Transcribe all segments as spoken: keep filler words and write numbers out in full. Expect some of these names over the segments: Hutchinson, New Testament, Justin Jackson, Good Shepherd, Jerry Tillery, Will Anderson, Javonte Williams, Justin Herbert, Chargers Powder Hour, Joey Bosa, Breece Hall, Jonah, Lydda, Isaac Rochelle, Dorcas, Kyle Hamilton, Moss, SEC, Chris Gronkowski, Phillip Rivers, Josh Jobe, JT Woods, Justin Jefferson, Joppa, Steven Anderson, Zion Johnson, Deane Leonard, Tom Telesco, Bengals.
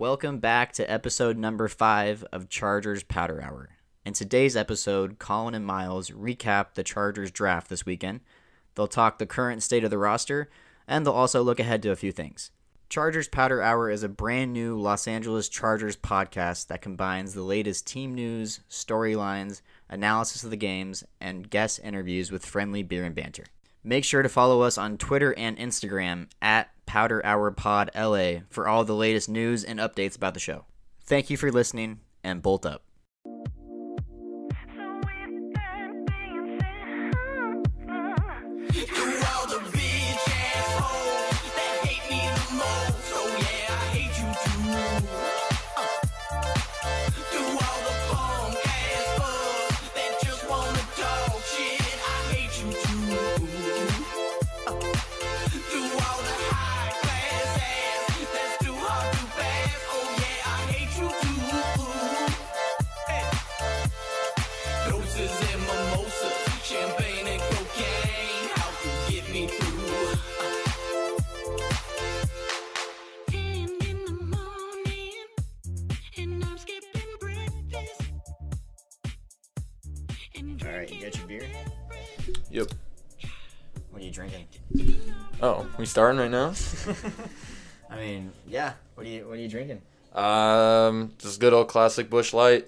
Welcome back to episode number five of Chargers Powder Hour. In today's episode, Colin and Miles recap the Chargers draft this weekend. They'll talk the current state of the roster, and they'll also look ahead to a few things. Chargers Powder Hour is a brand new Los Angeles Chargers podcast that combines the latest team news, storylines, analysis of the games, and guest interviews with friendly beer and banter. Make sure to follow us on Twitter and Instagram at Powder Hour Pod L A for all the latest news and updates about the show. Thank you for listening, and bolt up. We starting right now? I mean, yeah. What are you What are you drinking? Um, just good old classic Busch Light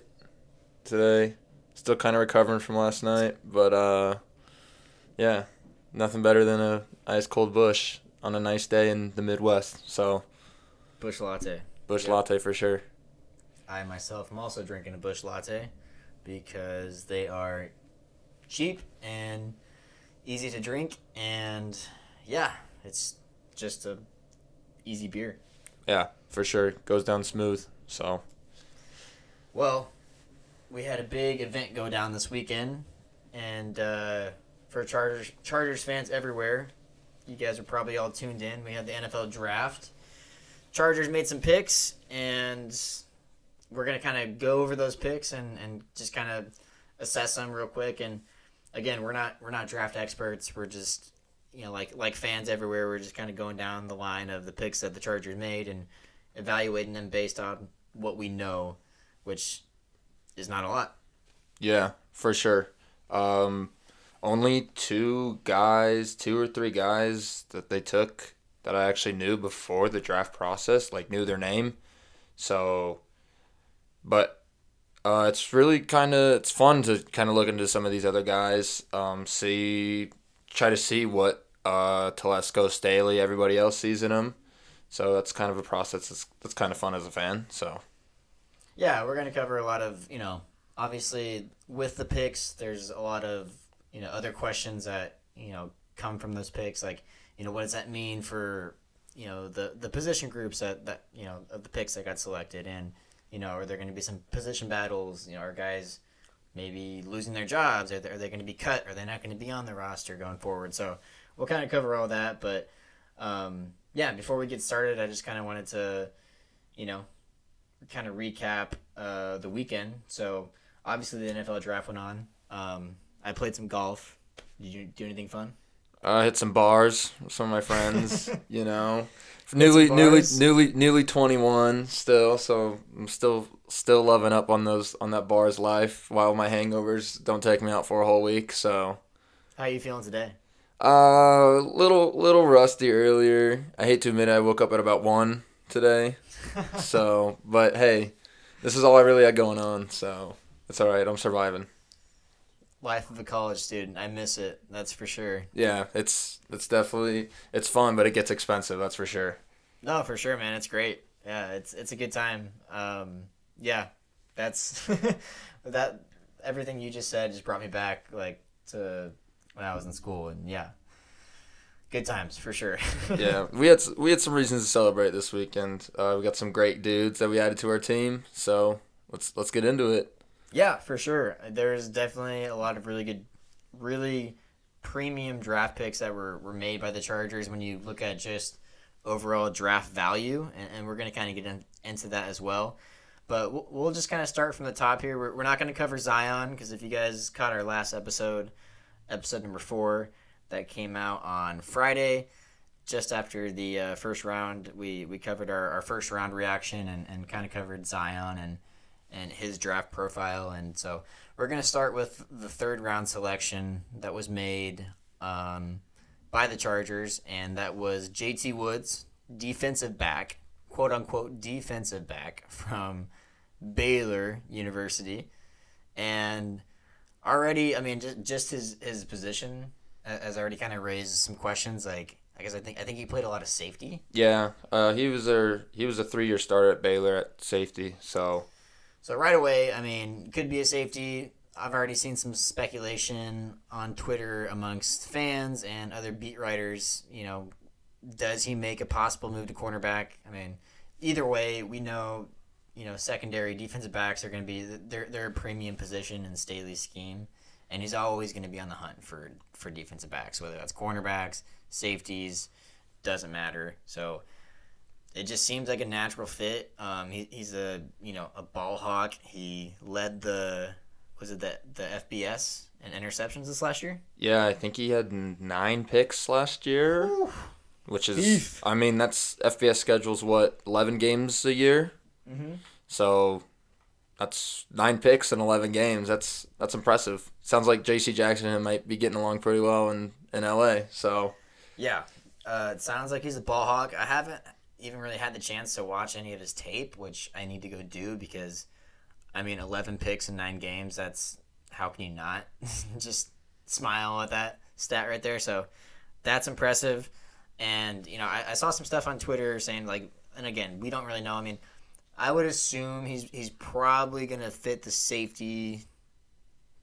today. Still kind of recovering from last night, but uh, yeah, nothing better than a ice cold Busch on a nice day in the Midwest. So, Busch Latte. Busch yep. Latte for sure. I myself am also drinking a Busch Latte because they are cheap and easy to drink, and yeah. It's just a easy beer. Yeah, for sure. Goes down smooth, so. Well, we had a big event go down this weekend, and uh, for Chargers Chargers fans everywhere, you guys are probably all tuned in. We had the N F L draft. Chargers made some picks, and we're going to kind of go over those picks and, and just kind of assess them real quick. And, again, we're not we're not draft experts. We're just... You know, like like fans everywhere, we're just kind of going down the line of the picks that the Chargers made and evaluating them based on what we know, which is not a lot. Yeah, for sure. Um, only two guys, two or three guys that they took that I actually knew before the draft process, like knew their name. So, but uh, it's really kind of, it's fun to kind of look into some of these other guys, um, see... try to see what uh, Telesco, Staley, everybody else sees in him. So that's kind of a process that's, that's kind of fun as a fan. So, yeah, we're going to cover a lot of, you know, obviously with the picks, there's a lot of, you know, other questions that, you know, come from those picks. Like, you know, what does that mean for, you know, the, the position groups that, that, you know, of the picks that got selected? And, you know, are there going to be some position battles? You know, are guys – maybe losing their jobs? Are they, are they going to be cut? Are they not going to be on the roster going forward? So we'll kind of cover all that. But, um, yeah, before we get started, I just kind of wanted to, you know, kind of recap uh, the weekend. So, obviously, the N F L draft went on. Um, I played some golf. Did you do anything fun? I uh, hit some bars with some of my friends, you know. Newly, newly, newly, newly twenty-one still, so I'm still still loving up on those on that bars life. While my hangovers don't take me out for a whole week, so. How are you feeling today? Uh, little little rusty earlier. I hate to admit it, I woke up at about one today, so. But hey, this is all I really had going on, so it's all right. I'm surviving. Life of a college student. I miss it. That's for sure. Yeah, it's it's definitely it's fun, but it gets expensive. That's for sure. No, for sure, man. It's great. Yeah, it's it's a good time. Um, yeah, that's that. Everything you just said just brought me back like to when I was in school, and yeah, good times for sure. Yeah, we had we had some reasons to celebrate this weekend. Uh, we got some great dudes that we added to our team, so let's let's get into it. Yeah, for sure. There's definitely a lot of really good, really premium draft picks that were, were made by the Chargers when you look at just overall draft value, and, and we're going to kind of get in, into that as well. But we'll, we'll just kind of start from the top here. We're, we're not going to cover Zion because if you guys caught our last episode, episode number four, that came out on Friday, just after the uh, first round, we, we covered our, our first round reaction and, and kind of covered Zion and, and his draft profile. And so we're going to start with the third round selection that was made um, by the Chargers, and that was J T Woods, defensive back, quote-unquote defensive back from Baylor University. And already, I mean, just, just his, his position has already kind of raised some questions. Like, I guess I think I think he played a lot of safety. Yeah, uh, he was a he was a three-year starter at Baylor at safety. So, so right away, I mean, could be a safety. I've already seen some speculation on Twitter amongst fans and other beat writers. You know, does he make a possible move to cornerback? I mean, either way, we know, you know, secondary defensive backs are going to be they're they're a premium position in Staley's scheme, and he's always going to be on the hunt for for defensive backs, whether that's cornerbacks, safeties, doesn't matter. So it just seems like a natural fit. Um, he, he's a you know a ball hawk. He led the was it the the F B S in interceptions this last year? Yeah, I think he had nine picks last year, Ooh. which is Eef. I mean that's F B S schedules what eleven games a year, mm-hmm. so that's nine picks in eleven games. That's that's impressive. Sounds like J C Jackson might be getting along pretty well in in L A. So. Yeah, uh, it sounds like he's a ball hawk. I haven't even really had the chance to watch any of his tape, which I need to go do because, I mean, eleven picks in nine games, that's how can you not just smile at that stat right there? So that's impressive. And, you know, I, I saw some stuff on Twitter saying, like, and again, we don't really know. I mean, I would assume he's he's probably going to fit the safety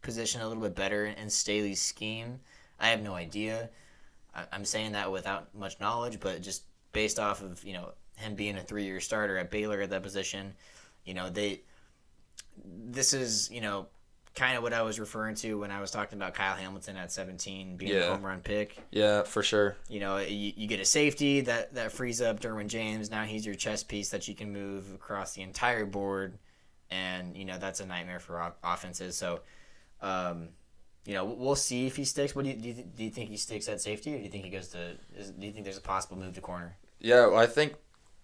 position a little bit better in Staley's scheme. I have no idea. I'm saying that without much knowledge, but just based off of, you know, him being a three-year starter at Baylor at that position, you know, they this is, you know, kind of what I was referring to when I was talking about Kyle Hamilton at seventeen being yeah. a home run pick. Yeah, for sure. You know, you, you get a safety that, that frees up Derwin James. Now he's your chess piece that you can move across the entire board, and, you know, that's a nightmare for op- offenses. So, um you know, we'll see if he sticks. What do you, do you do? You think he sticks at safety, or do you think he goes to? Is, do you think there's a possible move to corner? Yeah, well, I think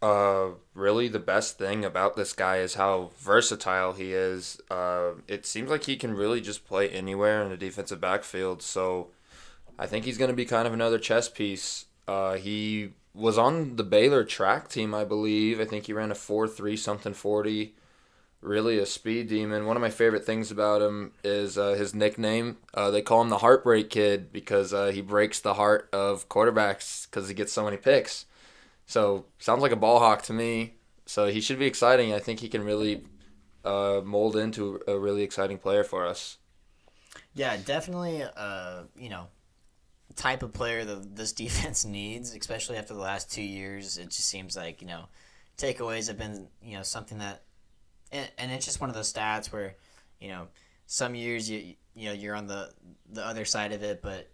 uh, really the best thing about this guy is how versatile he is. Uh, it seems like he can really just play anywhere in the defensive backfield. So I think he's going to be kind of another chess piece. Uh, he was on the Baylor track team, I believe. I think he ran a four three something forty. Really a speed demon. One of my favorite things about him is uh, his nickname. Uh, they call him the Heartbreak Kid because uh, he breaks the heart of quarterbacks because he gets so many picks. So sounds like a ball hawk to me. So he should be exciting. I think he can really uh, mold into a really exciting player for us. Yeah, definitely. Uh, you know, type of player that this defense needs, especially after the last two years. It just seems like, you know, takeaways have been, you know, something that. And it's just one of those stats where, you know, some years you you know you're on the the other side of it, but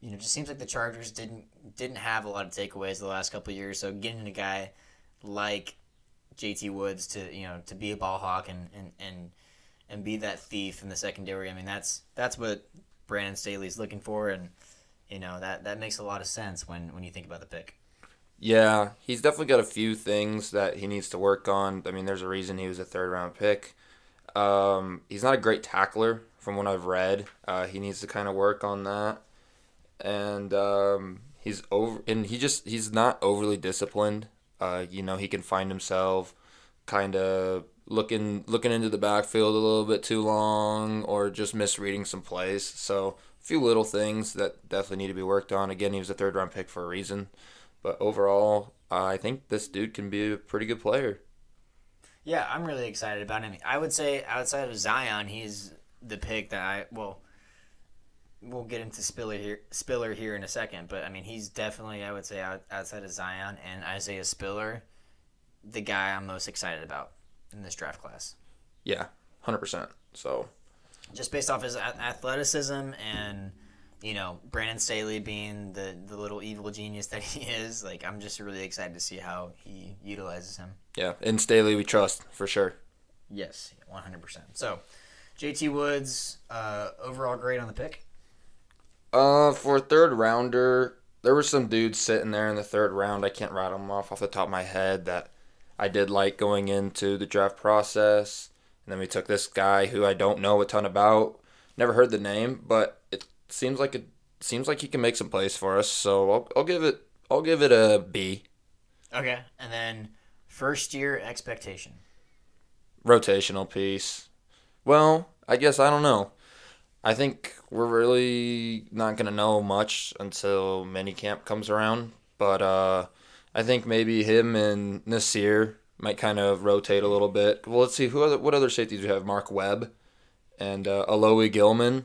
you know, it just seems like the Chargers didn't didn't have a lot of takeaways the last couple of years. So getting a guy like J T Woods to you know to be a ball hawk and, and, and, and be that thief in the secondary, I mean that's that's what Brandon Staley's looking for, and you know that, that makes a lot of sense when, when you think about the pick. Yeah, he's definitely got a few things that he needs to work on. I mean, there's a reason he was a third-round pick. Um, he's not a great tackler, from what I've read. Uh, he needs to kind of work on that, and um, he's over. And he just he's not overly disciplined. Uh, you know, he can find himself kind of looking looking into the backfield a little bit too long, or just misreading some plays. So a few little things that definitely need to be worked on. Again, he was a third-round pick for a reason. But overall, uh, I think this dude can be a pretty good player. Yeah, I'm really excited about him. I would say outside of Zion, he's the pick that I well. We'll get into Spiller here, Spiller here in a second, but I mean, he's definitely I would say out, outside of Zion and Isaiah Spiller, the guy I'm most excited about in this draft class. Yeah, one hundred percent. So, just based off his athleticism and. You know, Brandon Staley being the, the little evil genius that he is, like, I'm just really excited to see how he utilizes him. Yeah, and Staley we trust, for sure. Yes, one hundred percent. So, J T Woods, uh, overall grade on the pick? Uh, for a third rounder, there were some dudes sitting there in the third round. I can't rattle them off off the top of my head that I did like going into the draft process. And then we took this guy who I don't know a ton about. Never heard the name, but it seems like it seems like he can make some plays for us. So I'll, I'll give it I'll give it a B. Okay, and then first year expectation. Rotational piece. Well, I guess I don't know. I think we're really not going to know much until minicamp comes around. But uh, I think maybe him and Nasir might kind of rotate a little bit. Well, let's see. Who other, what other safeties do we have? Mark Webb and uh, Alohi Gilman.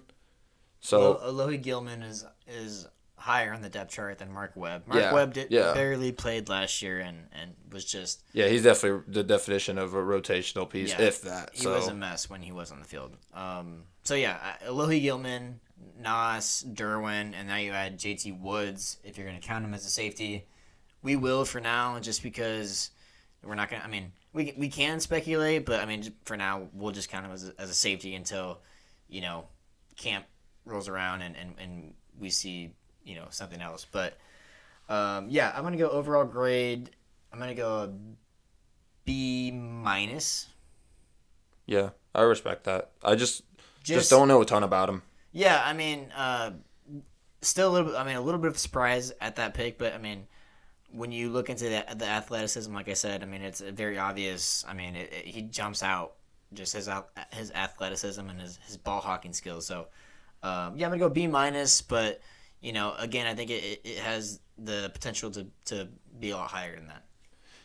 So well, Alohi Gilman is is higher on the depth chart than Mark Webb. Mark yeah, Webb did, yeah. barely played last year and, and was just... Yeah, he's definitely the definition of a rotational piece, yeah, if that. He so. was a mess when he was on the field. Um, so, yeah, Alohi Gilman, Nas, Derwin, and now you add J T Woods, if you're going to count him as a safety. We will for now, just because... We're not going to, I mean, we we can speculate, but I mean, for now, we'll just count him as a, as a safety until, you know, camp rolls around and, and, and we see, you know, something else. But, um, yeah, I'm going to go overall grade. I'm going to go B minus. Yeah, I respect that. I just, just just don't know a ton about him. Yeah, I mean, uh, still a little bit, I mean, a little bit of surprise at that pick, but I mean, when you look into the, the athleticism, like I said, I mean, it's very obvious. I mean, it, it, he jumps out, just his his athleticism and his, his ball hawking skills. So, um, yeah, I'm going to go B minus, but, you know, again, I think it, it has the potential to, to be a lot higher than that.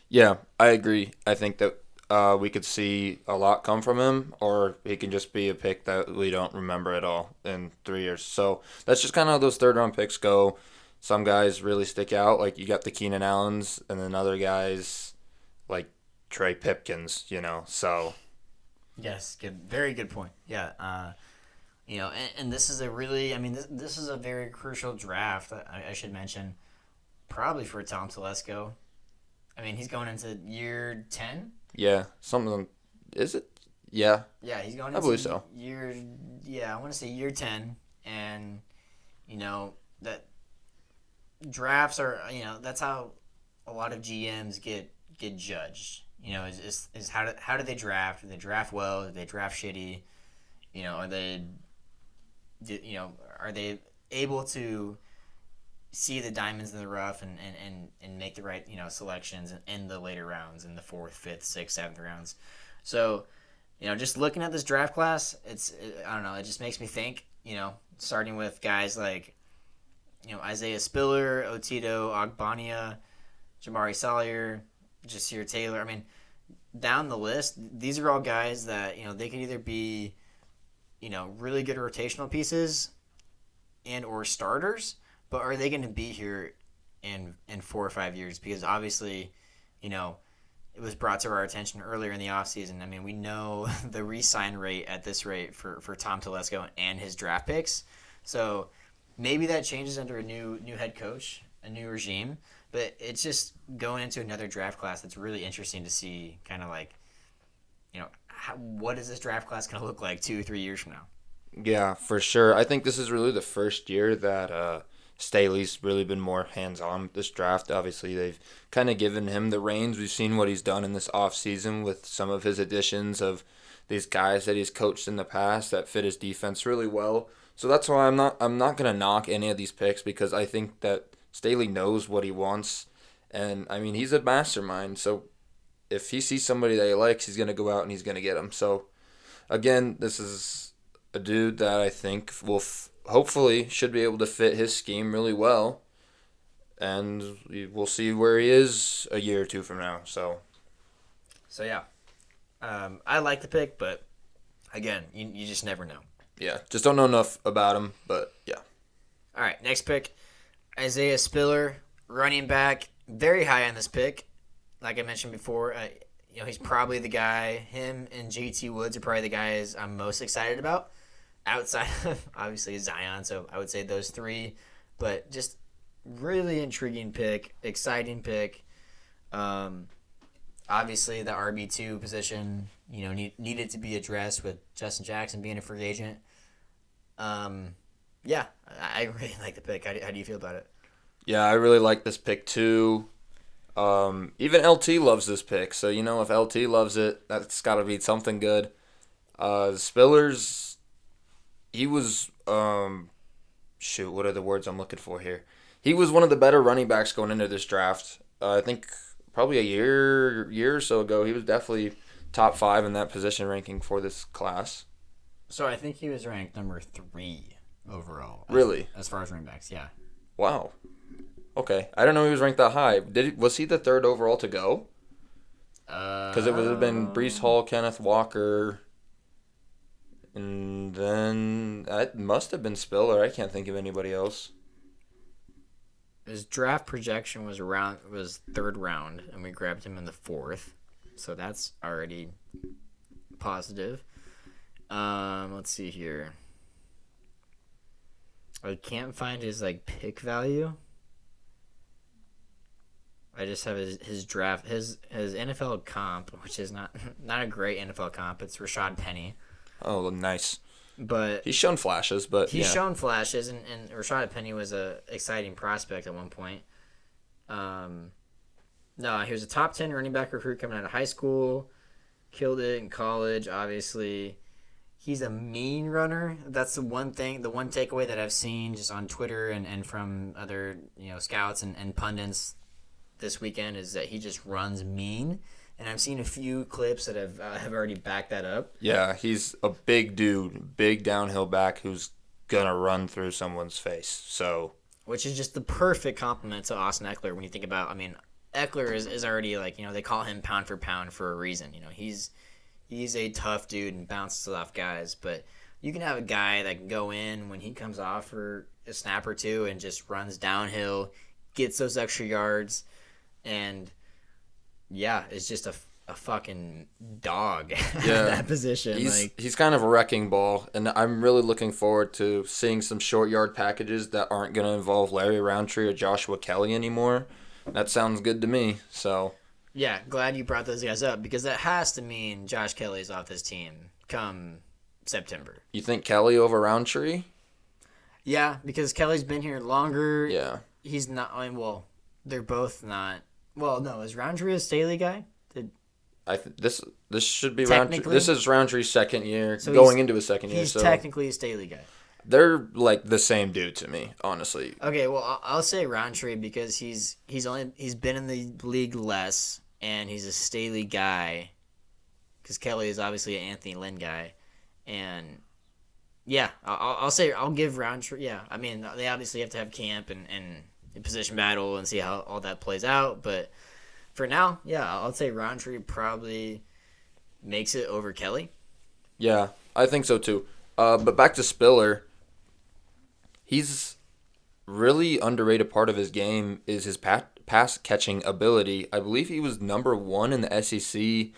Yeah, I agree. I think that uh, we could see a lot come from him, or he can just be a pick that we don't remember at all in three years. So that's just kind of how those third-round picks go. Some guys really stick out, like you got the Keenan Allens, and then other guys like Trey Pipkins, you know, so. Yes, good, very good point. Yeah, uh, you know, and, and this is a really, I mean, this, this is a very crucial draft, I, I should mention, probably for Tom Telesco. I mean, he's going into year ten? Yeah, something, is it? Yeah. Yeah, he's going into I believe so. year, yeah, I want to say year ten, and, you know, that. Drafts are, you know, that's how a lot of G Ms get get judged. You know, is is, is how do how do they draft? Do they draft well? Do they draft shitty? You know, are they, do, you know, are they able to see the diamonds in the rough and, and, and, and make the right, you know, selections in the later rounds, in the fourth, fifth, sixth, seventh rounds? So, you know, just looking at this draft class, it's it, I don't know, it just makes me think. You know, starting with guys like. You know, Isaiah Spiller, Otito Ogbonnia, Jamaree Salyer, Ja'Sir Taylor. I mean, down the list, these are all guys that, you know, they could either be, you know, really good rotational pieces and or starters, but are they going to be here in in four or five years? Because obviously, you know, it was brought to our attention earlier in the offseason. I mean, we know the re-sign rate at this rate for, for Tom Telesco and his draft picks. So... Maybe that changes under a new new head coach, a new regime, but it's just going into another draft class that's really interesting to see kind of like, you know, how, what is this draft class going to look like two, three years from now? Yeah, for sure. I think this is really the first year that uh, Staley's really been more hands-on this draft. Obviously, they've kind of given him the reins. We've seen what he's done in this offseason with some of his additions of these guys that he's coached in the past that fit his defense really well. So that's why I'm not I'm not going to knock any of these picks because I think that Staley knows what he wants. And, I mean, he's a mastermind. So if he sees somebody that he likes, he's going to go out and he's going to get him. So, again, this is a dude that I think will f- hopefully should be able to fit his scheme really well. And we'll see where he is a year or two from now. So, so yeah. Um, I like the pick, but, again, you you just never know. Yeah, just don't know enough about him, but yeah. All right, next pick, Isaiah Spiller, running back, very high on this pick. Like I mentioned before, uh, you know he's probably the guy. Him and J T Woods are probably the guys I'm most excited about, outside of obviously Zion. So I would say those three, but just really intriguing pick, exciting pick. Um, obviously the R B two position, you know, need, needed to be addressed with Justin Jackson being a free agent. Um, yeah, I really like the pick. How do, how do you feel about it? Yeah, I really like this pick too. Um, even L T loves this pick, so you know if L T loves it, that's got to be something good. Uh, Spillers, he was um, shoot. What are the words I'm looking for here? He was one of the better running backs going into this draft. Uh, I think probably a year year or so ago, he was definitely top five in that position ranking for this class. So I think he was ranked number three overall. Really? As, as far as running backs, yeah. Wow. Okay, I don't know he was ranked that high. Did he, was he the third overall to go? Because uh, it would have been Breece Hall, Kenneth Walker, and then it must have been Spiller. I can't think of anybody else. His draft projection was around was third round, and we grabbed him in the fourth, so that's already positive. Um, let's see here. I can't find his like pick value. I just have his, his draft, his his N F L comp, which is not not a great N F L comp. It's Rashaad Penny. Oh, nice. But he's shown flashes, but he's yeah. shown flashes, and, and Rashaad Penny was a exciting prospect at one point. Um, no, he was a top ten running back recruit coming out of high school. Killed it in college, obviously. He's a mean runner. That's the one thing, the one takeaway that I've seen just on Twitter and, and from other you know scouts and, and pundits this weekend is that he just runs mean, and I've seen a few clips that have uh, have already backed that up. Yeah, he's a big dude, big downhill back who's gonna run through someone's face. So, which is just the perfect compliment to Austin Ekeler when you think about. I mean, Ekeler is, is already like you know they call him pound for pound for a reason. You know he's he's a tough dude and bounces off guys, but you can have a guy that can go in when he comes off for a snap or two and just runs downhill, gets those extra yards. And, yeah, it's just a, a fucking dog at yeah. that position. He's, like, he's kind of a wrecking ball, and I'm really looking forward to seeing some short yard packages that aren't going to involve Larry Rountree or Joshua Kelley anymore. That sounds good to me, so. Yeah, glad you brought those guys up, because that has to mean Josh Kelley's off his team come September. You think Kelley over Rountree? Yeah, because Kelley's been here longer. Yeah. He's not, I mean, well, they're both not. Well, no, is Rountree a Staley guy? Did I th- this this should be Rountree. This is Roundtree's second year, so going into his second year. He's so technically a Staley guy. They're like the same dude to me, honestly. Okay, well, I'll say Rountree because he's he's only he's been in the league less, and he's a Staley guy. Because Kelley is obviously an Anthony Lynn guy, and yeah, I'll, I'll say I'll give Rountree. Yeah, I mean they obviously have to have camp and and. Position battle and see how all that plays out, but for now, yeah, I'll say Rountree probably makes it over Kelley. Yeah, I think so too. Uh, but back to Spiller, he's really underrated. Part of his game is his pass catching ability. I believe he was number one in the S E C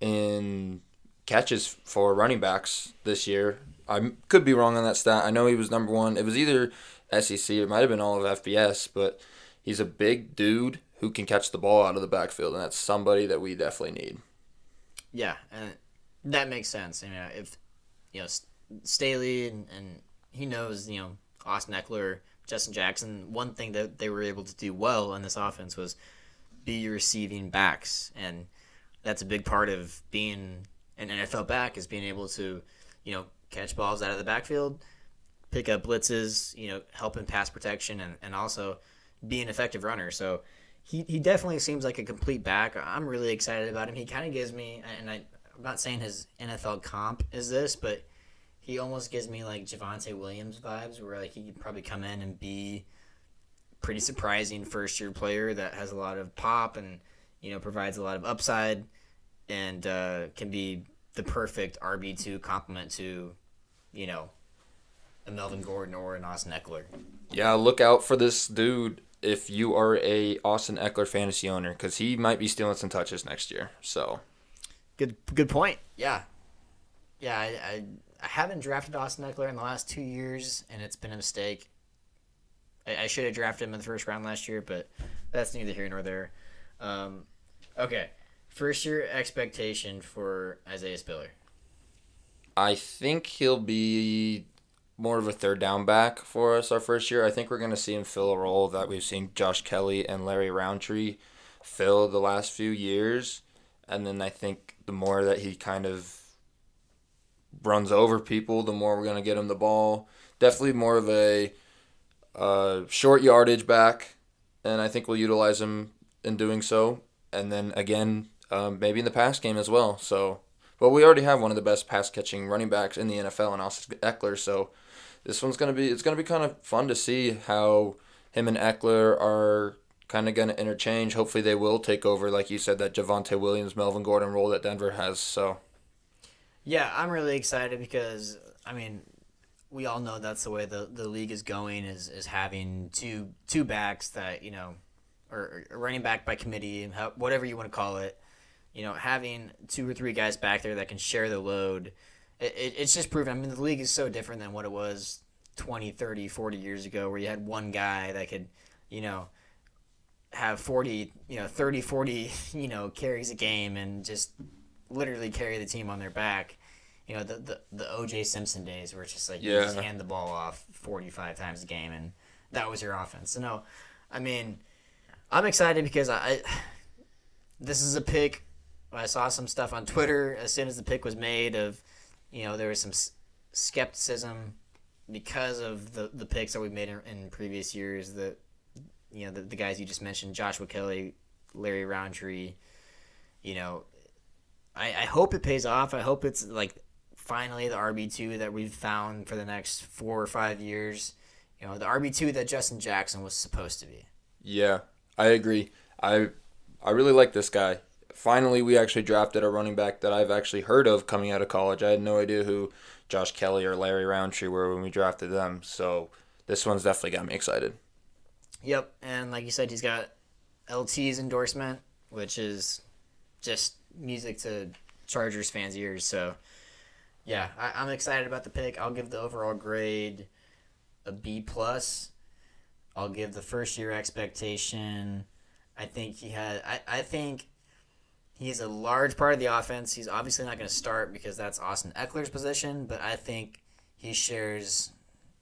in catches for running backs this year. I could be wrong on that stat. I know he was number one. It was either S E C, it might have been all of F B S, but he's a big dude who can catch the ball out of the backfield, and that's somebody that we definitely need. Yeah, and that makes sense. You know, if you know Staley and, and he knows, you know, Austin Ekeler, Justin Jackson. One thing that they were able to do well in this offense was be receiving backs, and that's a big part of being an N F L back is being able to, you know, catch balls out of the backfield. Pick up blitzes, you know, help in pass protection, and, and also be an effective runner. So he, he definitely seems like a complete back. I'm really excited about him. He kind of gives me, and I, I'm not saying his N F L comp is this, but he almost gives me like Javonte Williams vibes where like he could probably come in and be pretty surprising first-year player that has a lot of pop and, you know, provides a lot of upside and uh, can be the perfect R B two complement to, you know, a Melvin Gordon or an Austin Ekeler. Yeah, look out for this dude if you are a Austin Ekeler fantasy owner because he might be stealing some touches next year. So, good good point. Yeah, yeah. I, I I haven't drafted Austin Ekeler in the last two years, and it's been a mistake. I, I should have drafted him in the first round last year, but that's neither here nor there. Um, okay, first year expectation for Isaiah Spiller. I think he'll be more of a third down back for us our first year. I think we're going to see him fill a role that we've seen Josh Kelley and Larry Rountree fill the last few years. And then I think the more that he kind of runs over people, the more we're going to get him the ball. Definitely more of a uh, short yardage back, and I think we'll utilize him in doing so. And then, again, um, maybe in the pass game as well. So, but we already have one of the best pass-catching running backs in the N F L in Austin Ekeler, so this one's going to be, it's going to be kind of fun to see how him and Ekeler are kind of going to interchange. Hopefully they will take over, like you said, that Javonte Williams, Melvin Gordon role that Denver has, so... Yeah, I'm really excited because, I mean, we all know that's the way the, the league is going, is is having two two backs that, you know, or, or running back by committee, and how, whatever you want to call it, you know, having two or three guys back there that can share the load. It, it, it's just proven. I mean, the league is so different than what it was twenty, thirty, forty years ago, where you had one guy that could, you know, have forty, you know, thirty, forty, you know, carries a game and just literally carry the team on their back. You know, the the, the O J Simpson days where it's just like, yeah, you just hand the ball off forty-five times a game, and that was your offense. So, no, I mean, I'm excited because I, I this is a pick. I saw some stuff on Twitter as soon as the pick was made of, you know, there was some s- skepticism because of the, the picks that we've made in, in previous years, the, you know, the, the guys you just mentioned, Joshua Kelley, Larry Rountree, you know, I, I hope it pays off. I hope it's like finally the R B two that we've found for the next four or five years. You know, the R B two that Justin Jackson was supposed to be. Yeah, I agree. I I really like this guy. Finally, we actually drafted a running back that I've actually heard of coming out of college. I had no idea who Josh Kelley or Larry Rountree were when we drafted them. So this one's definitely got me excited. Yep, and like you said, he's got L T's endorsement, which is just music to Chargers fans' ears. So, yeah, I, I'm excited about the pick. I'll give the overall grade a B plus. I'll give the first-year expectation. I think he had. I, I think he's a large part of the offense. He's obviously not going to start because that's Austin Eckler's position, but I think he shares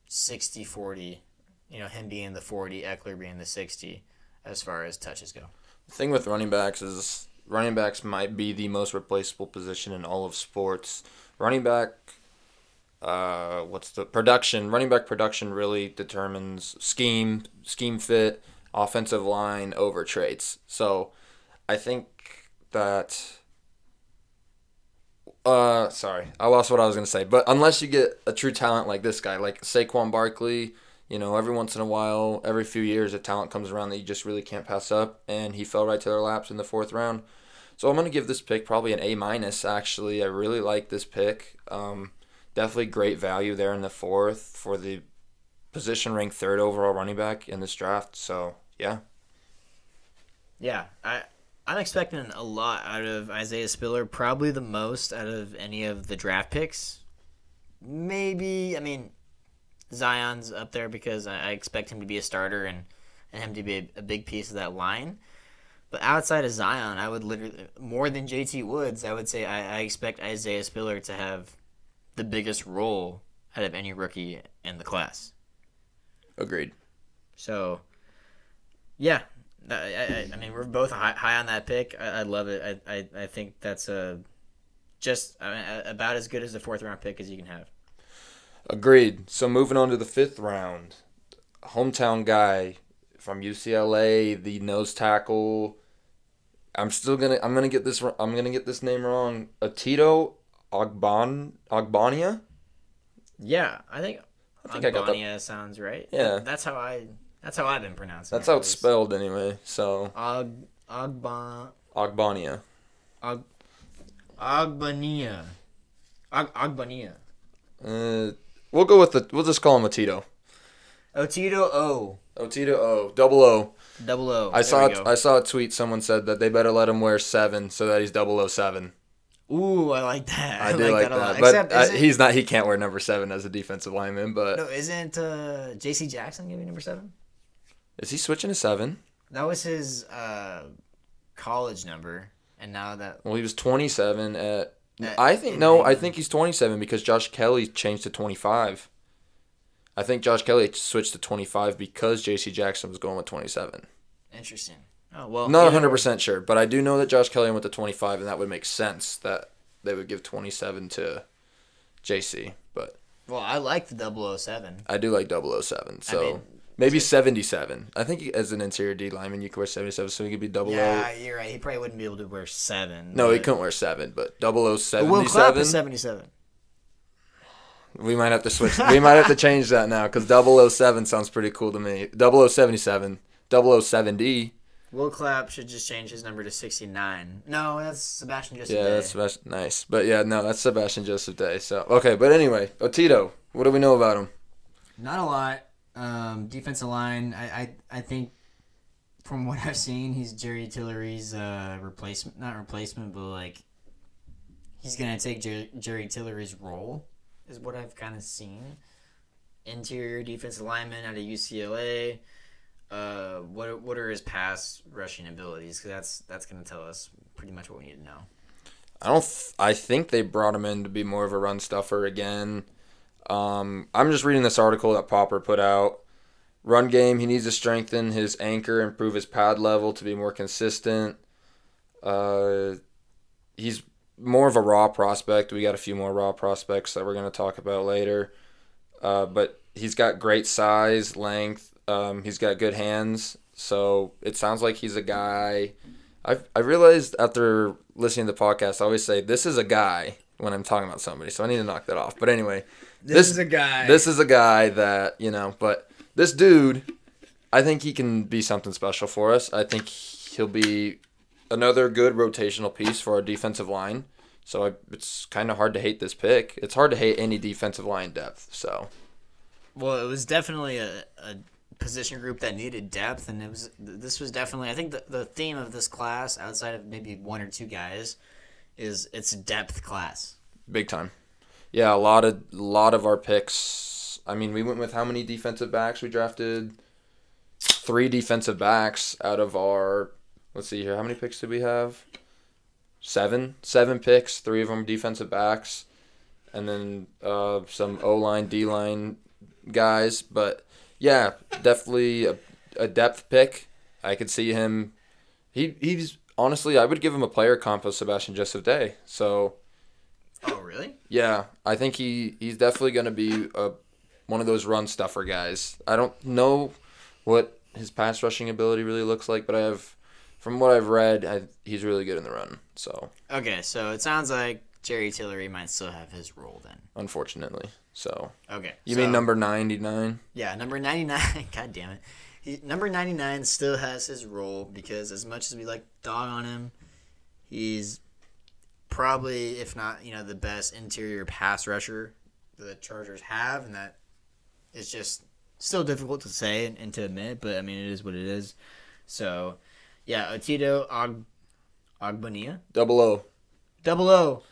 sixty forty, you know, him being the forty, Ekeler being the sixty as far as touches go. The thing with running backs is running backs might be the most replaceable position in all of sports. Running back, uh, what's the production? Running back production really determines scheme, scheme fit, offensive line over traits. So I think that, uh, sorry, I lost what I was going to say. But unless you get a true talent like this guy, like Saquon Barkley, you know, every once in a while, every few years, a talent comes around that you just really can't pass up, and he fell right to their laps in the fourth round. So I'm going to give this pick probably an A minus, actually. I really like this pick. Um, definitely great value there in the fourth for the position ranked third overall running back in this draft. So, yeah. Yeah, I, I'm expecting a lot out of Isaiah Spiller, probably the most out of any of the draft picks. Maybe, I mean... Zion's up there because I expect him to be a starter and, and him to be a, a big piece of that line. But outside of Zion, I would literally, more than J T Woods, I would say I, I expect Isaiah Spiller to have the biggest role out of any rookie in the class. Agreed. So, yeah. I, I, I mean, we're both high, high on that pick. I, I love it. I, I, I think that's a, just I mean, about as good as a fourth-round pick as you can have. Agreed. So moving on to the fifth round, hometown guy from U C L A, the nose tackle. I'm still gonna. I'm gonna get this. I'm gonna get this name wrong. Otito Ogbon Ogbonnia. Yeah, I think. I think Ogbonnia I got that. Sounds right. Yeah, that's how I. That's how I've been pronouncing. That's it, how it's spelled anyway. So. Og Ogbon. Ogbonnia. Og. Ogbonnia. Og Ogbonnia. Uh. We'll go with the. We'll just call him Otito. Otito O. Otito O. Double O. Double O. I saw. T- I saw a tweet. Someone said that they better let him wear seven so that he's double O seven. Ooh, I like that. I, I do like, like that. that. A lot. But Except, uh, he's not. He can't wear number seven as a defensive lineman. But no, isn't uh, J C Jackson gonna be number seven? Is he switching to seven? That was his uh, college number, and now that. Well, he was twenty-seven at. I think, no, I think he's twenty-seven because Josh Kelley changed to twenty-five. I think Josh Kelley switched to twenty-five because J C Jackson was going with twenty-seven. Interesting. Oh, well, not one hundred percent sure, but I do know that Josh Kelley went to twenty-five, and that would make sense that they would give twenty-seven to J C. But well, I like the double oh seven. I do like double oh seven, so I mean, maybe seventy-seven. I think as an interior D lineman, you could wear seventy-seven, so he could be double oh. Yeah, you're right. He probably wouldn't be able to wear seven. No, but... he couldn't wear seven, but double oh seven. Will Clapp is seventy-seven. We might have to switch. We might have to change that now because double oh seven sounds pretty cool to me. double oh seventy-seven, double oh seventy. Will Clapp should just change his number to sixty-nine. No, that's Sebastian Joseph yeah, Day. Yeah, that's Sebastian. Nice. But, yeah, no, that's Sebastian Joseph Day. So okay, but anyway, Otito, what do we know about him? Not a lot. Um, defensive line, I, I I think from what I've seen, he's Jerry Tillery's uh, replacement. Not replacement, but, like, he's going to take Jer- Jerry Tillery's role is what I've kind of seen. Interior defensive lineman out of U C L A. Uh, what what are his pass rushing abilities? Because that's that's going to tell us pretty much what we need to know. I don't. Th- I think they brought him in to be more of a run stuffer again. Um, I'm just reading this article that Popper put out. Run game. He needs to strengthen his anchor, improve his pad level to be more consistent. Uh, he's more of a raw prospect. We got a few more raw prospects that we're going to talk about later. Uh, but he's got great size, length. Um, he's got good hands, so it sounds like he's a guy. I've, I realized after listening to the podcast, I always say, this is a guy when I'm talking about somebody, so I need to knock that off. But anyway. This, this is a guy. This is a guy that, you know, but this dude, I think he can be something special for us. I think he'll be another good rotational piece for our defensive line, so I, it's kind of hard to hate this pick. It's hard to hate any defensive line depth, so. Well, it was definitely a... a position group that needed depth, and it was this was definitely I think the, the theme of this class outside of maybe one or two guys is it's a depth class. Big time. Yeah, a lot of a lot of our picks. I mean, we went with how many defensive backs we drafted? Three defensive backs out of our, let's see here, how many picks did we have? Seven. Seven picks, three of them defensive backs, and then uh, some O-line, D-line guys, but yeah, definitely a, a depth pick. I could see him. He he's honestly, I would give him a player comp of Sebastian Joseph Day. So. Oh really? Yeah, I think he, he's definitely going to be a one of those run stuffer guys. I don't know what his pass rushing ability really looks like, but I have, from what I've read, I, he's really good in the run. So. Okay, so it sounds like Jerry Tillery might still have his role then. Unfortunately. So okay, you so, mean number ninety-nine? Yeah, number ninety-nine. God damn it, he, number ninety-nine still has his role because as much as we like dog on him, he's probably, if not you know, the best interior pass rusher the Chargers have, and that is just still difficult to say and, and to admit. But I mean, it is what it is. So yeah, Otito Og Ogbonnia. Double O. Double O.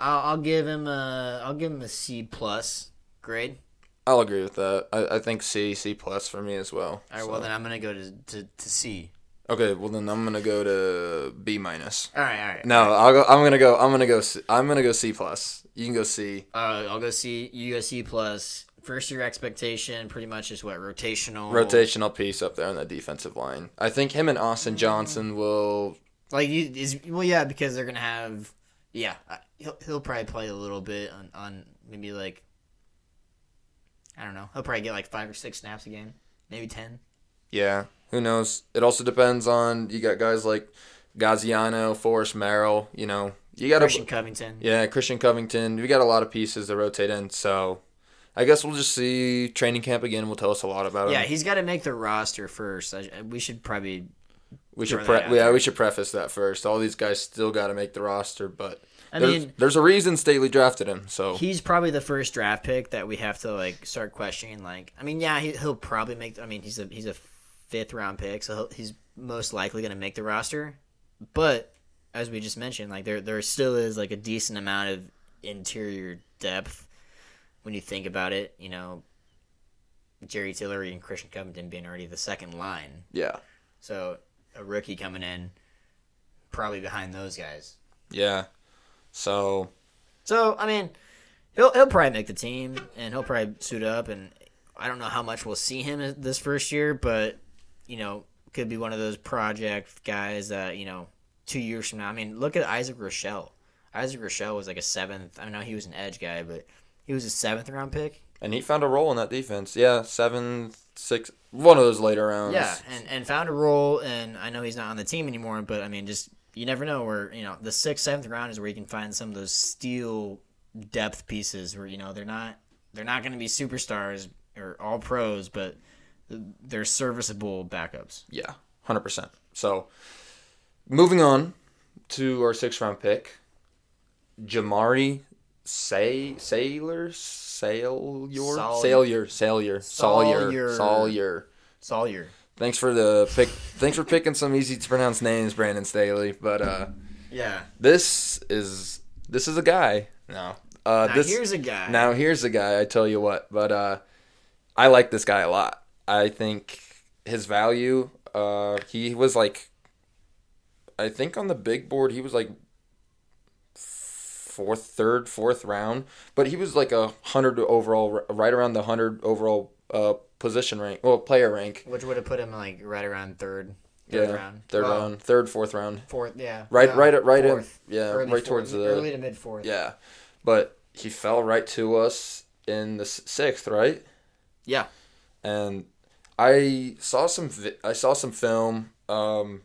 I'll, I'll give him a I'll give him a C plus grade. I'll agree with that. I, I think C C plus for me as well. All right, so. Well then I'm gonna go to, to, to C. Okay, well then I'm gonna go to B minus. All right, all right. No, all right. I'll go. I'm gonna go. I'm gonna go. C, I'm gonna go C plus. You can go C. Uh, I'll go C. You go C plus. First year expectation, pretty much is what rotational. Rotational piece up there on the defensive line. I think him and Austin Johnson will. Like you is well yeah because they're gonna have. Yeah, he'll he'll probably play a little bit on, on maybe like, I don't know. He'll probably get like five or six snaps a game, maybe ten. Yeah, who knows? It also depends on, you got guys like Gaziano, Forrest Merrill, you know. you got Christian Covington. Yeah, Christian Covington. We got a lot of pieces to rotate in, so I guess we'll just see. Training camp again will tell us a lot about yeah, him. Yeah, he's got to make the roster first. I, we should probably... We should pre- yeah, there. we should preface that first. All these guys still got to make the roster, but I there's, mean, there's a reason Staley drafted him. So he's probably the first draft pick that we have to like start questioning. Like, I mean, yeah, he, he'll probably make. I mean, he's a he's a fifth round pick, so he'll, he's most likely going to make the roster. But as we just mentioned, like there there still is like a decent amount of interior depth when you think about it. You know, Jerry Tillery and Christian Covington being already the second line. Yeah. So. A rookie coming in, probably behind those guys. Yeah. So. So I mean, he'll he'll probably make the team, and he'll probably suit up. And I don't know how much we'll see him this first year, but you know, could be one of those project guys that you know two years from now. I mean, look at Isaac Rochelle. Isaac Rochelle was like a seventh. I know he was an edge guy, but he was a seventh round pick. And he found a role in that defense. Yeah, seven, six, one of those later rounds. Yeah, and, and found a role, and I know he's not on the team anymore, but, I mean, just you never know where, you know, the sixth, seventh round is where you can find some of those steel depth pieces where, you know, they're not they're not going to be superstars or all pros, but they're serviceable backups. Yeah, one hundred percent. So, moving on to our sixth-round pick, Jamaree Say Sailor Salyer Salyer Salyer Salyer Salyer Salyer. Thanks for the pick. Thanks for picking some easy to pronounce names, Brandon Staley. But uh, yeah, this is this is a guy. No, uh, now this, here's a guy. Now here's a guy. I tell you what, but uh, I like this guy a lot. I think his value. Uh, he was like, I think on the big board, he was like. fourth, third, fourth round, but he was like a hundred overall, right around the hundred overall uh, position rank, well, player rank. Which would have put him like right around third, third yeah, round. Third well, round, third, fourth round. Fourth, yeah. Right, no, right, right fourth, in, yeah, right fourth, towards the... Early to mid-fourth. Yeah, but he fell right to us in the sixth, right? Yeah. And I saw some, I saw some film, um...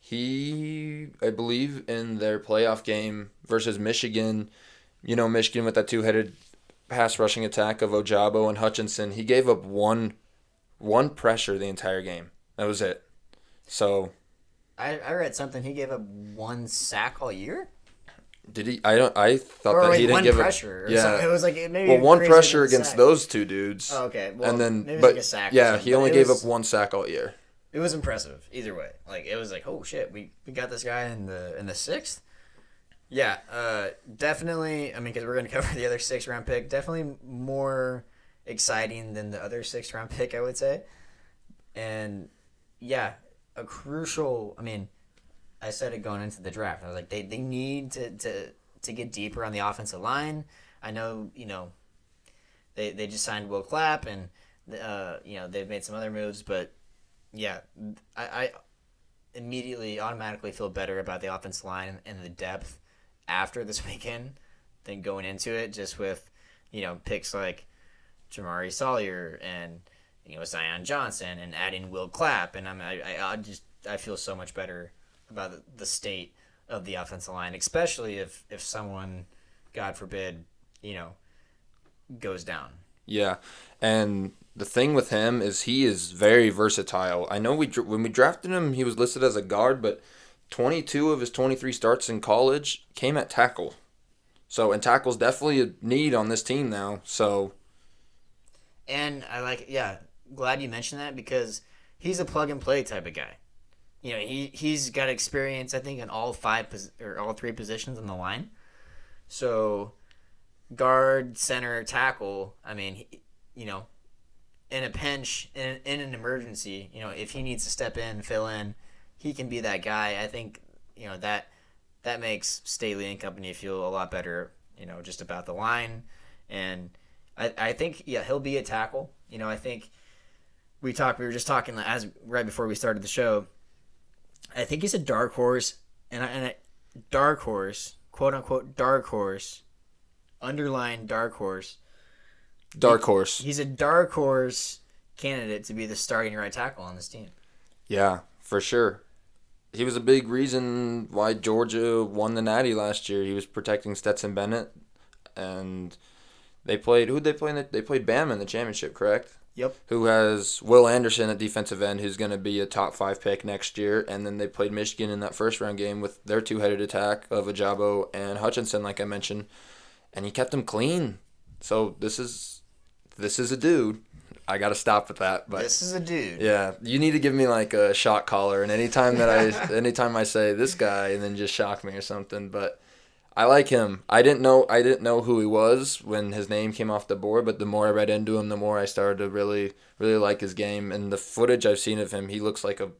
He, I believe, in their playoff game versus Michigan, you know, Michigan with that two-headed pass-rushing attack of Ojabo and Hutchinson, he gave up one one pressure the entire game. That was it. So, I, I read something. He gave up one sack all year? Did he? I don't. I thought or that like he didn't give up. One pressure. Or yeah. Something. It was like maybe. Well, one pressure against sack. Those two dudes. Oh, okay. Well, and then, maybe it was but, like a sack. Yeah, he only gave was... up one sack all year. It was impressive either way. Like it was like, oh shit, we, we got this guy in the in the sixth. Yeah, uh, definitely. I mean, because we're going to cover the other sixth round pick. Definitely more exciting than the other sixth round pick, I would say. And yeah, a crucial. I mean, I said it going into the draft. I was like, they they need to to, to get deeper on the offensive line. I know you know. They they just signed Will Clapp, and uh, you know they've made some other moves, but. Yeah, I, I immediately, automatically feel better about the offensive line and the depth after this weekend than going into it, just with, you know, picks like Jamaree Salyer and, you know, Zion Johnson and adding Will Clapp. And I'm, I, I just I feel so much better about the, the state of the offensive line, especially if, if someone, God forbid, you know, goes down. Yeah, and... The thing with him is he is very versatile. I know we when we drafted him, he was listed as a guard, but twenty-two of his twenty-three starts in college came at tackle. So, and tackle's definitely a need on this team now. So, and I like, yeah, glad you mentioned that because he's a plug-and-play type of guy. You know, he, he's got experience, I think, in all five or all three positions on the line. So, guard, center, tackle, I mean, he, you know, in a pinch, in in an emergency, you know, if he needs to step in, fill in, he can be that guy. I think, you know, that that makes Staley and company feel a lot better, you know, just about the line. And I, I think, yeah, he'll be a tackle. You know, I think we talked, we were just talking as right before we started the show. I think he's a dark horse, and, I, and a dark horse, quote unquote dark horse, underline dark horse, Dark horse. He's a dark horse candidate to be the starting right tackle on this team. Yeah, for sure. He was a big reason why Georgia won the Natty last year. He was protecting Stetson Bennett, and they played. Who did they play? In the, they played Bama in the championship, correct? Yep. Who has Will Anderson at defensive end, who's going to be a top five pick next year, and then they played Michigan in that first round game with their two headed attack of Ojabo and Hutchinson, like I mentioned, and he kept them clean. So this is. This is a dude. I got to stop with that. But this is a dude. Yeah. You need to give me like a shock collar. And anytime that I anytime I say this guy and then just shock me or something. But I like him. I didn't know I didn't know who he was when his name came off the board. But the more I read into him, the more I started to really, really like his game. And the footage I've seen of him, he looks like a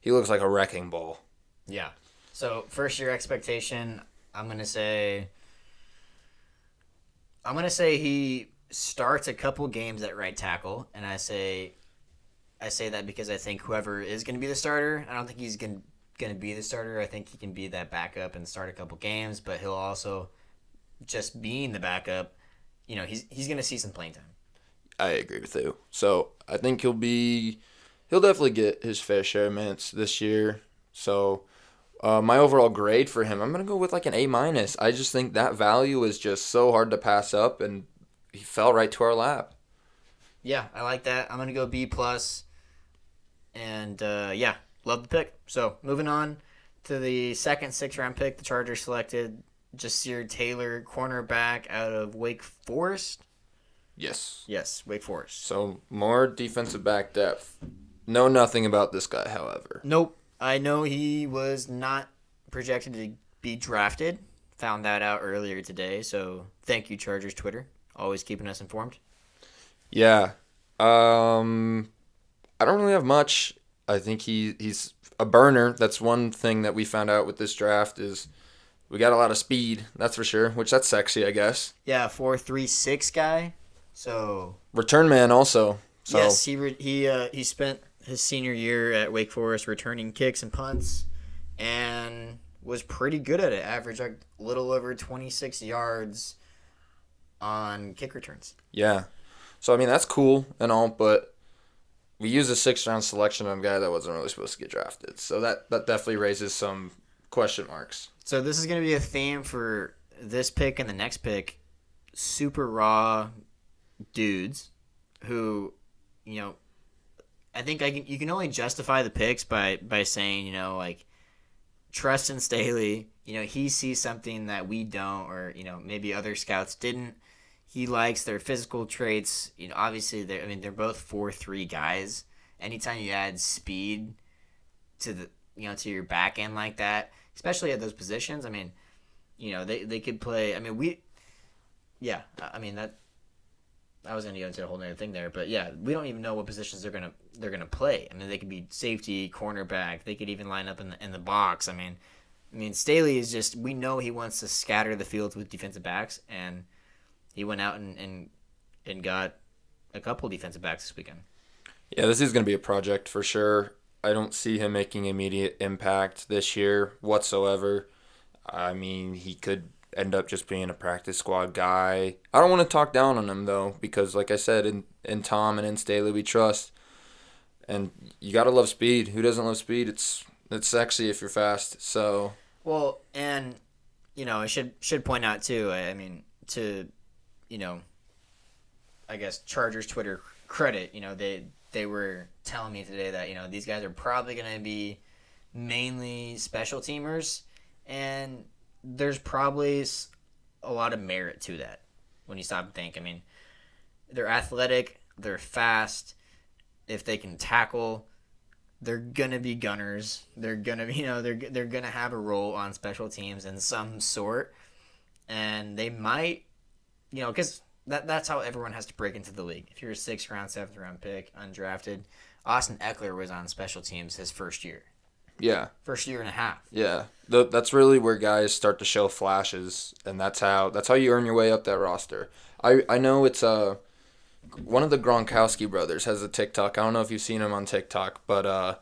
he looks like a wrecking ball. Yeah. So first year expectation, I'm going to say I'm going to say he starts a couple games at right tackle, and I say I say that because I think whoever is going to be the starter, I don't think he's going to be the starter. I think he can be that backup and start a couple games, but he'll also, just being the backup, you know, he's he's going to see some playing time. I agree with you. So I think he'll be he'll definitely get his fair share of minutes this year. So uh, my overall grade for him, I'm going to go with like an A minus. I just think that value is just so hard to pass up, and he fell right to our lap. Yeah, I like that. I'm going to go B plus. And uh, yeah, love the pick. So moving on to the second six-round pick, the Chargers selected Ja'Sir Taylor, cornerback out of Wake Forest. Yes. Yes, Wake Forest. So more defensive back depth. Know nothing about this guy, however. Nope. I know he was not projected to be drafted. Found that out earlier today. So thank you, Chargers Twitter. Always keeping us informed. Yeah. Um, I don't really have much. I think he, he's a burner. That's one thing that we found out with this draft is we got a lot of speed. That's for sure, which that's sexy, I guess. Yeah, four three six guy. So return man also. So. Yes, he re- he uh, he spent his senior year at Wake Forest returning kicks and punts, and was pretty good at it. Averaged like a little over twenty-six yards on kick returns. Yeah, so I mean that's cool and all, but we used a sixth round selection on a guy that wasn't really supposed to get drafted. So that that definitely raises some question marks. So this is going to be a theme for this pick and the next pick. Super raw dudes who, you know, I think I can, you can only justify the picks by, by saying, you know, like, trust in Staley. You know, he sees something that we don't, or, you know, maybe other scouts didn't. He likes their physical traits. You know, obviously, they're, I mean, they're both four three guys. Anytime you add speed to the, you know, to your back end like that, especially at those positions, I mean, you know, they, they could play. I mean, we, yeah, I mean, that, I was going to go into a whole other thing there, but yeah, we don't even know what positions they're going to they're going to play. I mean, they could be safety, cornerback. They could even line up in the in the box. I mean, I mean Staley is just, we know he wants to scatter the field with defensive backs, and he went out and and, and got a couple defensive backs this weekend. Yeah, this is going to be a project for sure. I don't see him making immediate impact this year whatsoever. I mean, he could end up just being a practice squad guy. I don't want to talk down on him, though, because like I said, in, in Tom and in Staley, we trust. And you got to love speed. Who doesn't love speed? It's it's sexy if you're fast. So well, and, you know, I should should point out, too, I, I mean, to, you know, I guess Chargers Twitter credit, you know, they they were telling me today that, you know, these guys are probably going to be mainly special teamers, and there's probably a lot of merit to that when you stop and think. I mean, they're athletic, they're fast. If they can tackle, they're gonna be gunners. They're gonna, you know, they're they're gonna have a role on special teams in some sort, and they might, you know, because that that's how everyone has to break into the league. If you're a sixth round, seventh round pick, undrafted, Austin Ekeler was on special teams his first year. Yeah. First year and a half. Yeah. The, that's really where guys start to show flashes, and that's how that's how you earn your way up that roster. I, I know it's uh, one of the Gronkowski brothers has a TikTok. I don't know if you've seen him on TikTok, but uh,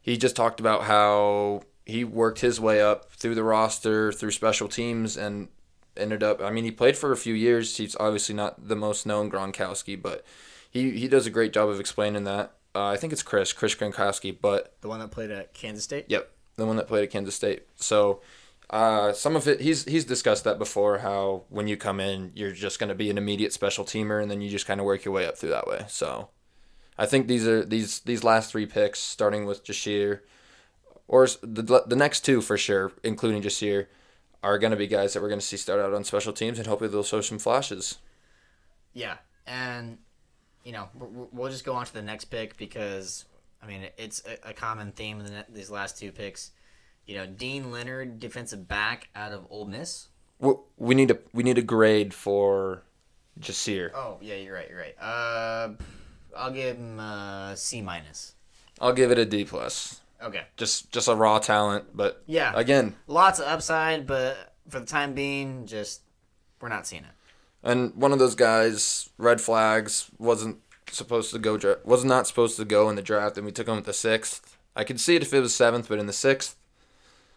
he just talked about how he worked his way up through the roster, through special teams, and ended up – I mean, he played for a few years. He's obviously not the most known Gronkowski, but he, he does a great job of explaining that. Uh, I think it's Chris, Chris Gronkowski, but the one that played at Kansas State. Yep, the one that played at Kansas State. So, uh, some of it he's he's discussed that before. How when you come in, you're just going to be an immediate special teamer, and then you just kind of work your way up through that way. So, I think these are these these last three picks, starting with Ja'Sir, or the the next two for sure, including Ja'Sir, are going to be guys that we're going to see start out on special teams, and hopefully they'll show some flashes. Yeah, and. You know, we'll just go on to the next pick because, I mean, it's a common theme in these last two picks. You know, Deane Leonard, defensive back out of Ole Miss. We need a we need a grade for Ja'Sir. Oh yeah, you're right. You're right. Uh, I'll give him a C minus. I'll give it a D plus. Okay. Just just a raw talent, but yeah, again, lots of upside, but for the time being, just we're not seeing it. And one of those guys, red flags, wasn't supposed to go, was not supposed to go in the draft, and we took him at the sixth. I could see it if it was seventh, but in the sixth,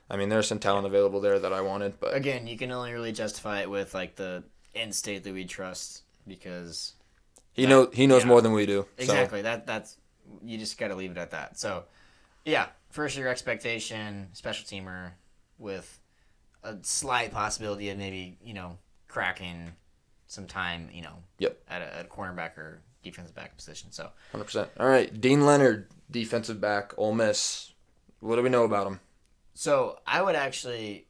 I mean, there's some talent available there that I wanted. But again, you can only really justify it with like the end state that we trust, because he that, knows he knows yeah. more than we do. Exactly. So. That that's you just got to leave it at that. So, yeah, first year expectation, special teamer with a slight possibility of maybe, you know, cracking some time, you know, yep. at a, at a cornerback or defensive back position. So one hundred percent. All right, Deane Leonard, defensive back, Ole Miss. What do we know about him? So I would actually,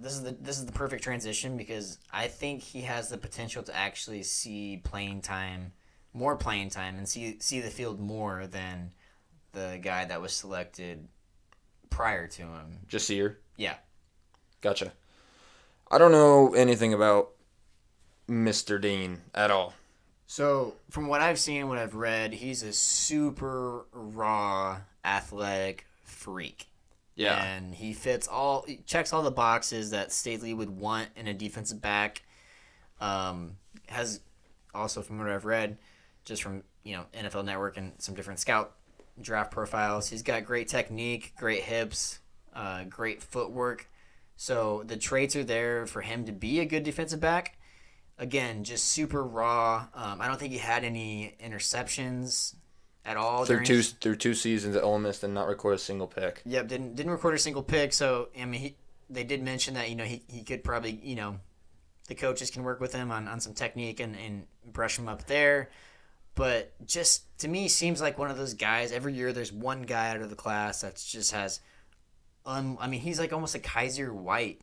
this is the this is the perfect transition, because I think he has the potential to actually see playing time, more playing time, and see see the field more than the guy that was selected prior to him. Ja'Sir? Yeah. Gotcha. I don't know anything about Mister Deane at all. So from what I've seen, what I've read, he's a super raw, athletic freak. Yeah. And he fits all, he checks all the boxes that Staley would want in a defensive back. Um, has also, from what I've read, just from, you know, N F L Network and some different scout draft profiles, he's got great technique, great hips, uh, great footwork. So the traits are there for him to be a good defensive back. Again, just super raw. Um, I don't think he had any interceptions at all through two through two seasons at Ole Miss, and not record a single pick. Yep, didn't didn't record a single pick. So I mean, he, they did mention that, you know, he, he could probably, you know, the coaches can work with him on, on some technique and, and brush him up there. But just to me, seems like one of those guys. Every year, there's one guy out of the class that just has, un, I mean, he's like almost a Kaiser White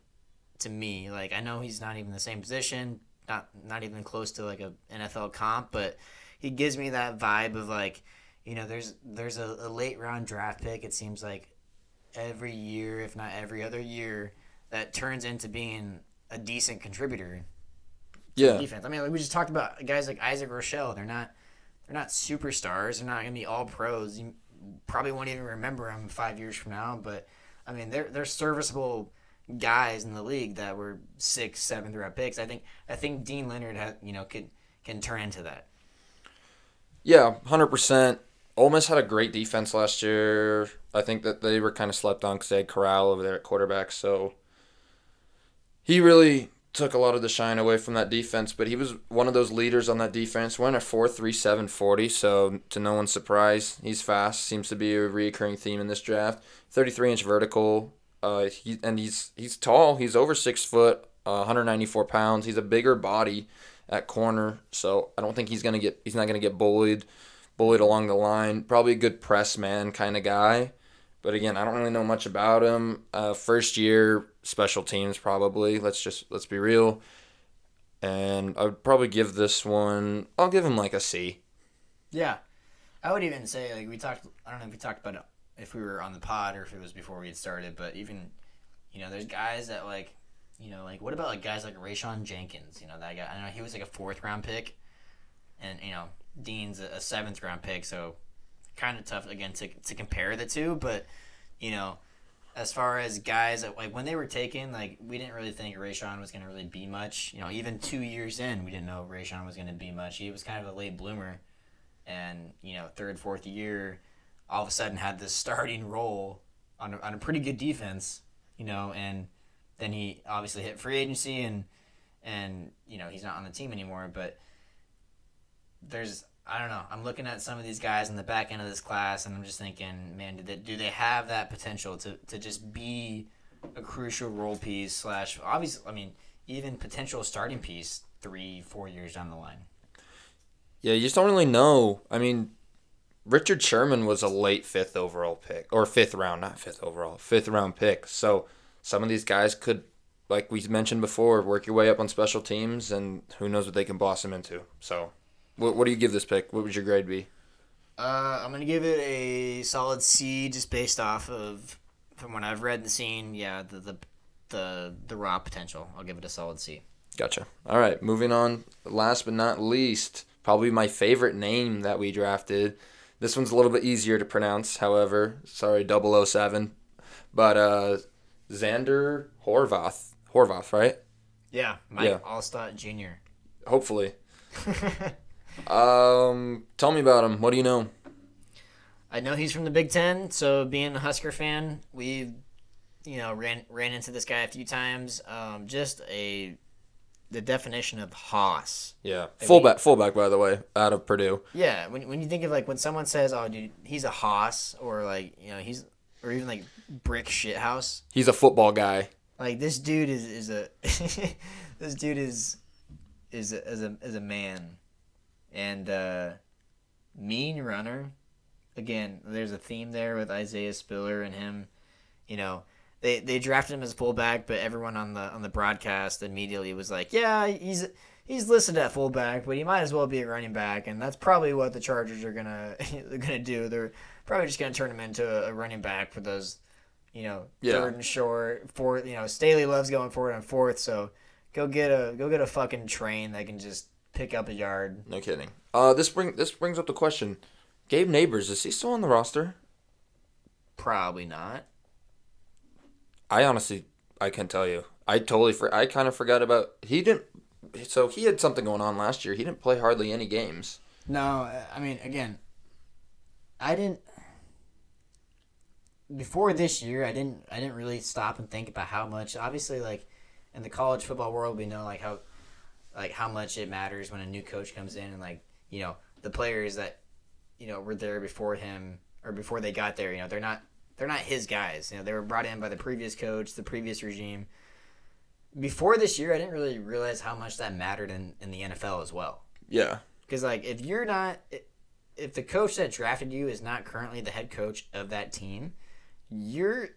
to me. Like, I know he's not even the same position, not not even close to like a N F L comp, but he gives me that vibe of like, you know, there's there's a, a late-round draft pick, it seems like, every year, if not every other year, that turns into being a decent contributor to yeah. defense. I mean, like we just talked about guys like Isaac Rochelle. They're not they're not superstars. They're not going to be all pros. You probably won't even remember them five years from now. But, I mean, they're, they're serviceable guys in the league that were sixth, seventh round picks. I think I think Deane Leonard has, you know, could, can turn into that. Yeah, one hundred percent. Ole Miss had a great defense last year. I think that they were kind of slept on because they had Corral over there at quarterback. So he really took a lot of the shine away from that defense, but he was one of those leaders on that defense. Went a four three seven forty, so to no one's surprise, he's fast. Seems to be a reoccurring theme in this draft. thirty-three inch vertical, uh, he, and he's he's tall. He's over six foot, uh, one hundred ninety-four pounds. He's a bigger body at corner, so I don't think he's gonna get. He's not gonna get bullied. Bullied along the line, probably a good press man kind of guy. But again, I don't really know much about him. Uh, first year special teams, probably. Let's just let's be real. And I would probably give this one. I'll give him like a C. Yeah, I would even say like we talked. I don't know if we talked about it, if we were on the pod or if it was before we had started. But even, you know, there's guys that like, you know, like what about like guys like Rayshon Jenkins? You know, that guy. I know he was like a fourth round pick, and you know. Dean's a seventh round pick, so kind of tough again to to compare the two. But you know, as far as guys that, like when they were taken, like we didn't really think Rashawn was going to really be much. You know, even two years in, we didn't know Rashawn was going to be much. He was kind of a late bloomer, and you know, third, fourth year, all of a sudden had this starting role on a, on a pretty good defense. You know, and then he obviously hit free agency, and and you know he's not on the team anymore, but. There's, I don't know, I'm looking at some of these guys in the back end of this class, and I'm just thinking, man, do they, do they have that potential to, to just be a crucial role piece slash, obviously, I mean, even potential starting piece three, four years down the line? Yeah, you just don't really know. I mean, Richard Sherman was a late fifth overall pick, or fifth round, not fifth overall, fifth round pick. So some of these guys could, like we mentioned before, work your way up on special teams, and who knows what they can blossom into, so... What What do you give this pick? What would your grade be? Uh, I'm going to give it a solid C, just based off of, from what I've read and seen, yeah, the, the the the raw potential. I'll give it a solid C. Gotcha. All right, moving on. Last but not least, probably my favorite name that we drafted. This one's a little bit easier to pronounce, however. Sorry, double oh seven. But uh, Xander Horvath. Horvath, right? Yeah, Mike yeah. Allstott Junior hopefully. um, tell me about him. What do you know? I know he's from the Big Ten, so being a Husker fan, we, you know, ran ran into this guy a few times. Um, just a the definition of hoss. Yeah, like fullback, he, fullback, by the way, out of Purdue. Yeah, when when you think of like when someone says, "Oh, dude, he's a hoss," or like you know he's or even like brick shithouse. He's a football guy. Like this dude is is a this dude is is a, is a is a man, and uh, mean runner. Again, there's a theme there with Isaiah Spiller and him. You know, they they drafted him as fullback, but everyone on the on the broadcast immediately was like, "Yeah, he's he's listed at fullback, but he might as well be a running back." And that's probably what the Chargers are gonna they're gonna do. They're probably just gonna turn him into a, a running back for those, you know, yeah. third and short, fourth. You know, Staley loves going forward on fourth, so go get a go get a fucking train that can just pick up a yard. No kidding. Uh, this bring this brings up the question. Gabe Nabers, is he still on the roster? Probably not. I honestly, I can't tell you. I totally, for, I kind of forgot about, he didn't, so he had something going on last year. He didn't play hardly any games. No, I mean, again, I didn't, before this year, I didn't, I didn't really stop and think about how much, obviously, like, in the college football world, we know, like, how, like, how much it matters when a new coach comes in and, like, you know, the players that, you know, were there before him or before they got there. You know, they're not they're not his guys. You know, they were brought in by the previous coach, the previous regime. Before this year, I didn't really realize how much that mattered in, in the N F L as well. Yeah. Because, like, if you're not – if the coach that drafted you is not currently the head coach of that team, you're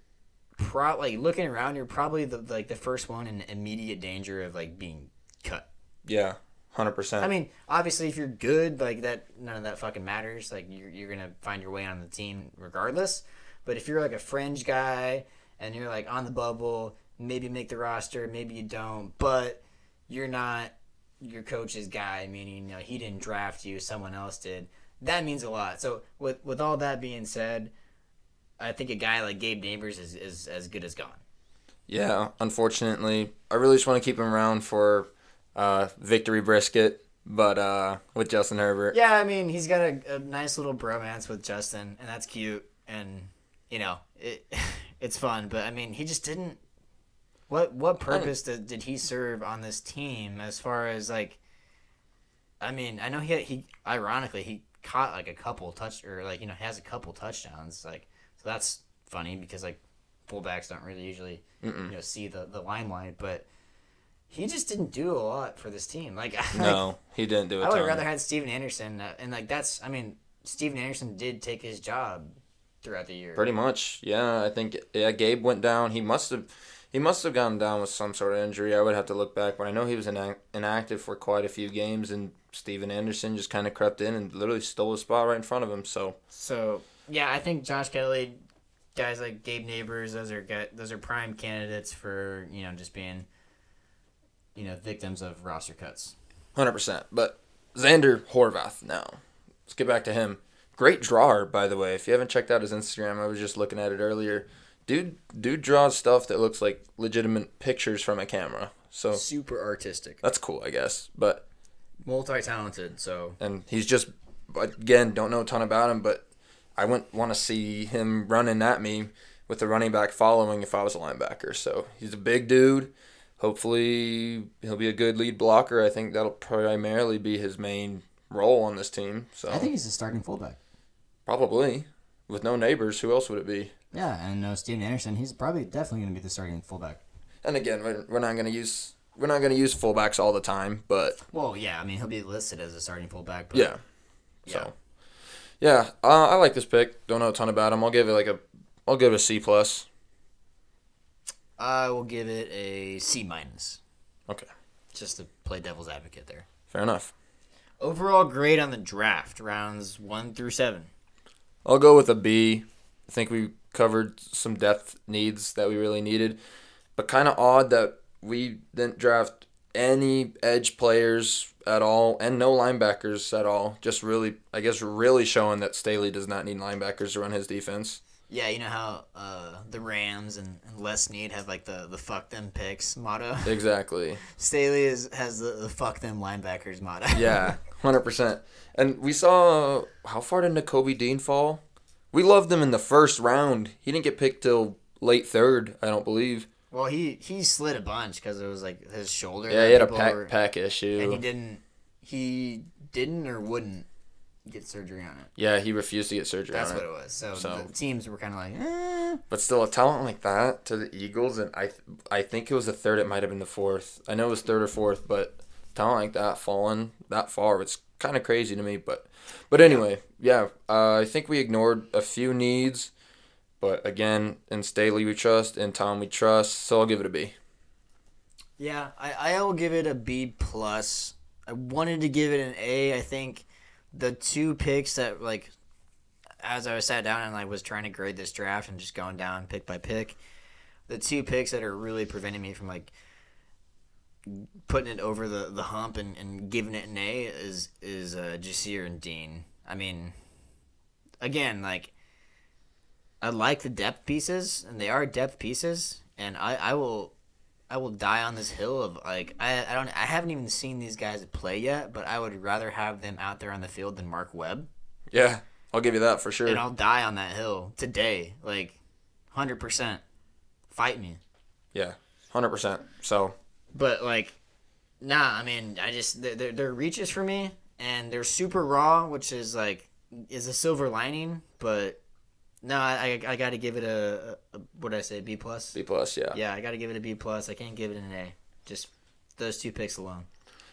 probably like, looking around, you're probably, the like, the first one in immediate danger of, like, being cut. Yeah. one hundred percent. I mean, obviously, if you're good, like that, none of that fucking matters. Like, you're, you're going to find your way on the team regardless. But if you're, like, a fringe guy and you're, like, on the bubble, maybe make the roster, maybe you don't, but you're not your coach's guy, meaning, you know, he didn't draft you, someone else did. That means a lot. So with with all that being said, I think a guy like Gabe Nabers is, is as good as gone. Yeah, unfortunately. I really just want to keep him around for... Uh, victory brisket, but uh, with Justin Herbert. Yeah, I mean, he's got a, a nice little bromance with Justin, and that's cute, and, you know, it it's fun. But, I mean, he just didn't – what what purpose did, did he serve on this team as far as, like – I mean, I know he, he ironically, he caught, like, a couple touch – or, like, you know, he has a couple touchdowns. Like, so that's funny because, like, fullbacks don't really usually, Mm-mm. you know, see the, the limelight, but – he just didn't do a lot for this team. Like no, like, he didn't do it. I would rather had Steven Anderson, uh, and like that's. I mean, Steven Anderson did take his job throughout the year. Pretty much, yeah. I think yeah. Gabe went down. He must have, he must have gone down with some sort of injury. I would have to look back, but I know he was inact- inactive for quite a few games, and Steven Anderson just kind of crept in and literally stole a spot right in front of him. So. So yeah, I think Josh Kelley, guys like Gabe Nabers, those are guys, those are prime candidates for you know just being. You know, victims of roster cuts. one hundred percent. But Xander Horvath now. Let's get back to him. Great drawer, by the way. If you haven't checked out his Instagram, I was just looking at it earlier. Dude, dude draws stuff that looks like legitimate pictures from a camera. So super artistic. That's cool, I guess. But multi-talented, so. And he's just, again, don't know a ton about him, but I wouldn't want to see him running at me with the running back following if I was a linebacker. So he's a big dude. Hopefully, he'll be a good lead blocker. I think that'll primarily be his main role on this team. So I think he's a starting fullback. Probably. With no Nabers, who else would it be? Yeah, and no Steven Anderson. He's probably definitely going to be the starting fullback. And again, we're not going to use we're not going to use fullbacks all the time, but well, yeah. I mean, he'll be listed as a starting fullback. But yeah. yeah. So yeah, uh, I like this pick. Don't know a ton about him. I'll give it like a I'll give it a C plus. I will give it a C minus. Okay. Just to play devil's advocate there. Fair enough. Overall grade on the draft, rounds one through seven. I'll go with a B. I think we covered some depth needs that we really needed. But kind of odd that we didn't draft any edge players at all and no linebackers at all. Just really, I guess, really showing that Staley does not need linebackers to run his defense. Yeah, you know how uh, the Rams and, and Les Snead have, like, the, the fuck them picks motto? Exactly. Staley is, has the, the fuck them linebackers motto. Yeah, one hundred percent. And we saw, how far did N'Kobe Deane fall? We loved him in the first round. He didn't get picked till late third, I don't believe. Well, he, he slid a bunch because it was, like, his shoulder. Yeah, he had a pack, were, pack issue. And he didn't, he didn't or wouldn't get surgery on it. Yeah, he refused to get surgery That's on it. That's what it was. So, so the teams were kind of like, eh. But still, a talent like that to the Eagles, and I th- I think it was the third, it might have been the fourth. I know it was third or fourth, but talent like that falling that far, it's kind of crazy to me. But but anyway, yeah, uh, I think we ignored a few needs. But again, in Staley we trust, in Tom we trust, so I'll give it a B. Yeah, I, I'll give it a B+. plus. I wanted to give it an A, I think. The two picks that, like, as I was sat down and I like, was trying to grade this draft and just going down pick by pick, the two picks that are really preventing me from, like, putting it over the, the hump and, and giving it an A is, is uh, Ja'Sir and Deane. I mean, again, like, I like the depth pieces, and they are depth pieces, and I, I will I will die on this hill of, like, I I don't I haven't even seen these guys play yet, but I would rather have them out there on the field than Mark Webb. Yeah, I'll give you that for sure. And I'll die on that hill today, like, one hundred percent. Fight me. Yeah, one hundred percent. So. But, like, nah, I mean, I just, they're, they're reaches for me, and they're super raw, which is, like, is a silver lining, but... No, I I, I got to give it a, a, what did I say, B+? Plus? B+, plus, yeah. Yeah, I got to give it a B+. Plus. I can't give it an A. Just those two picks alone.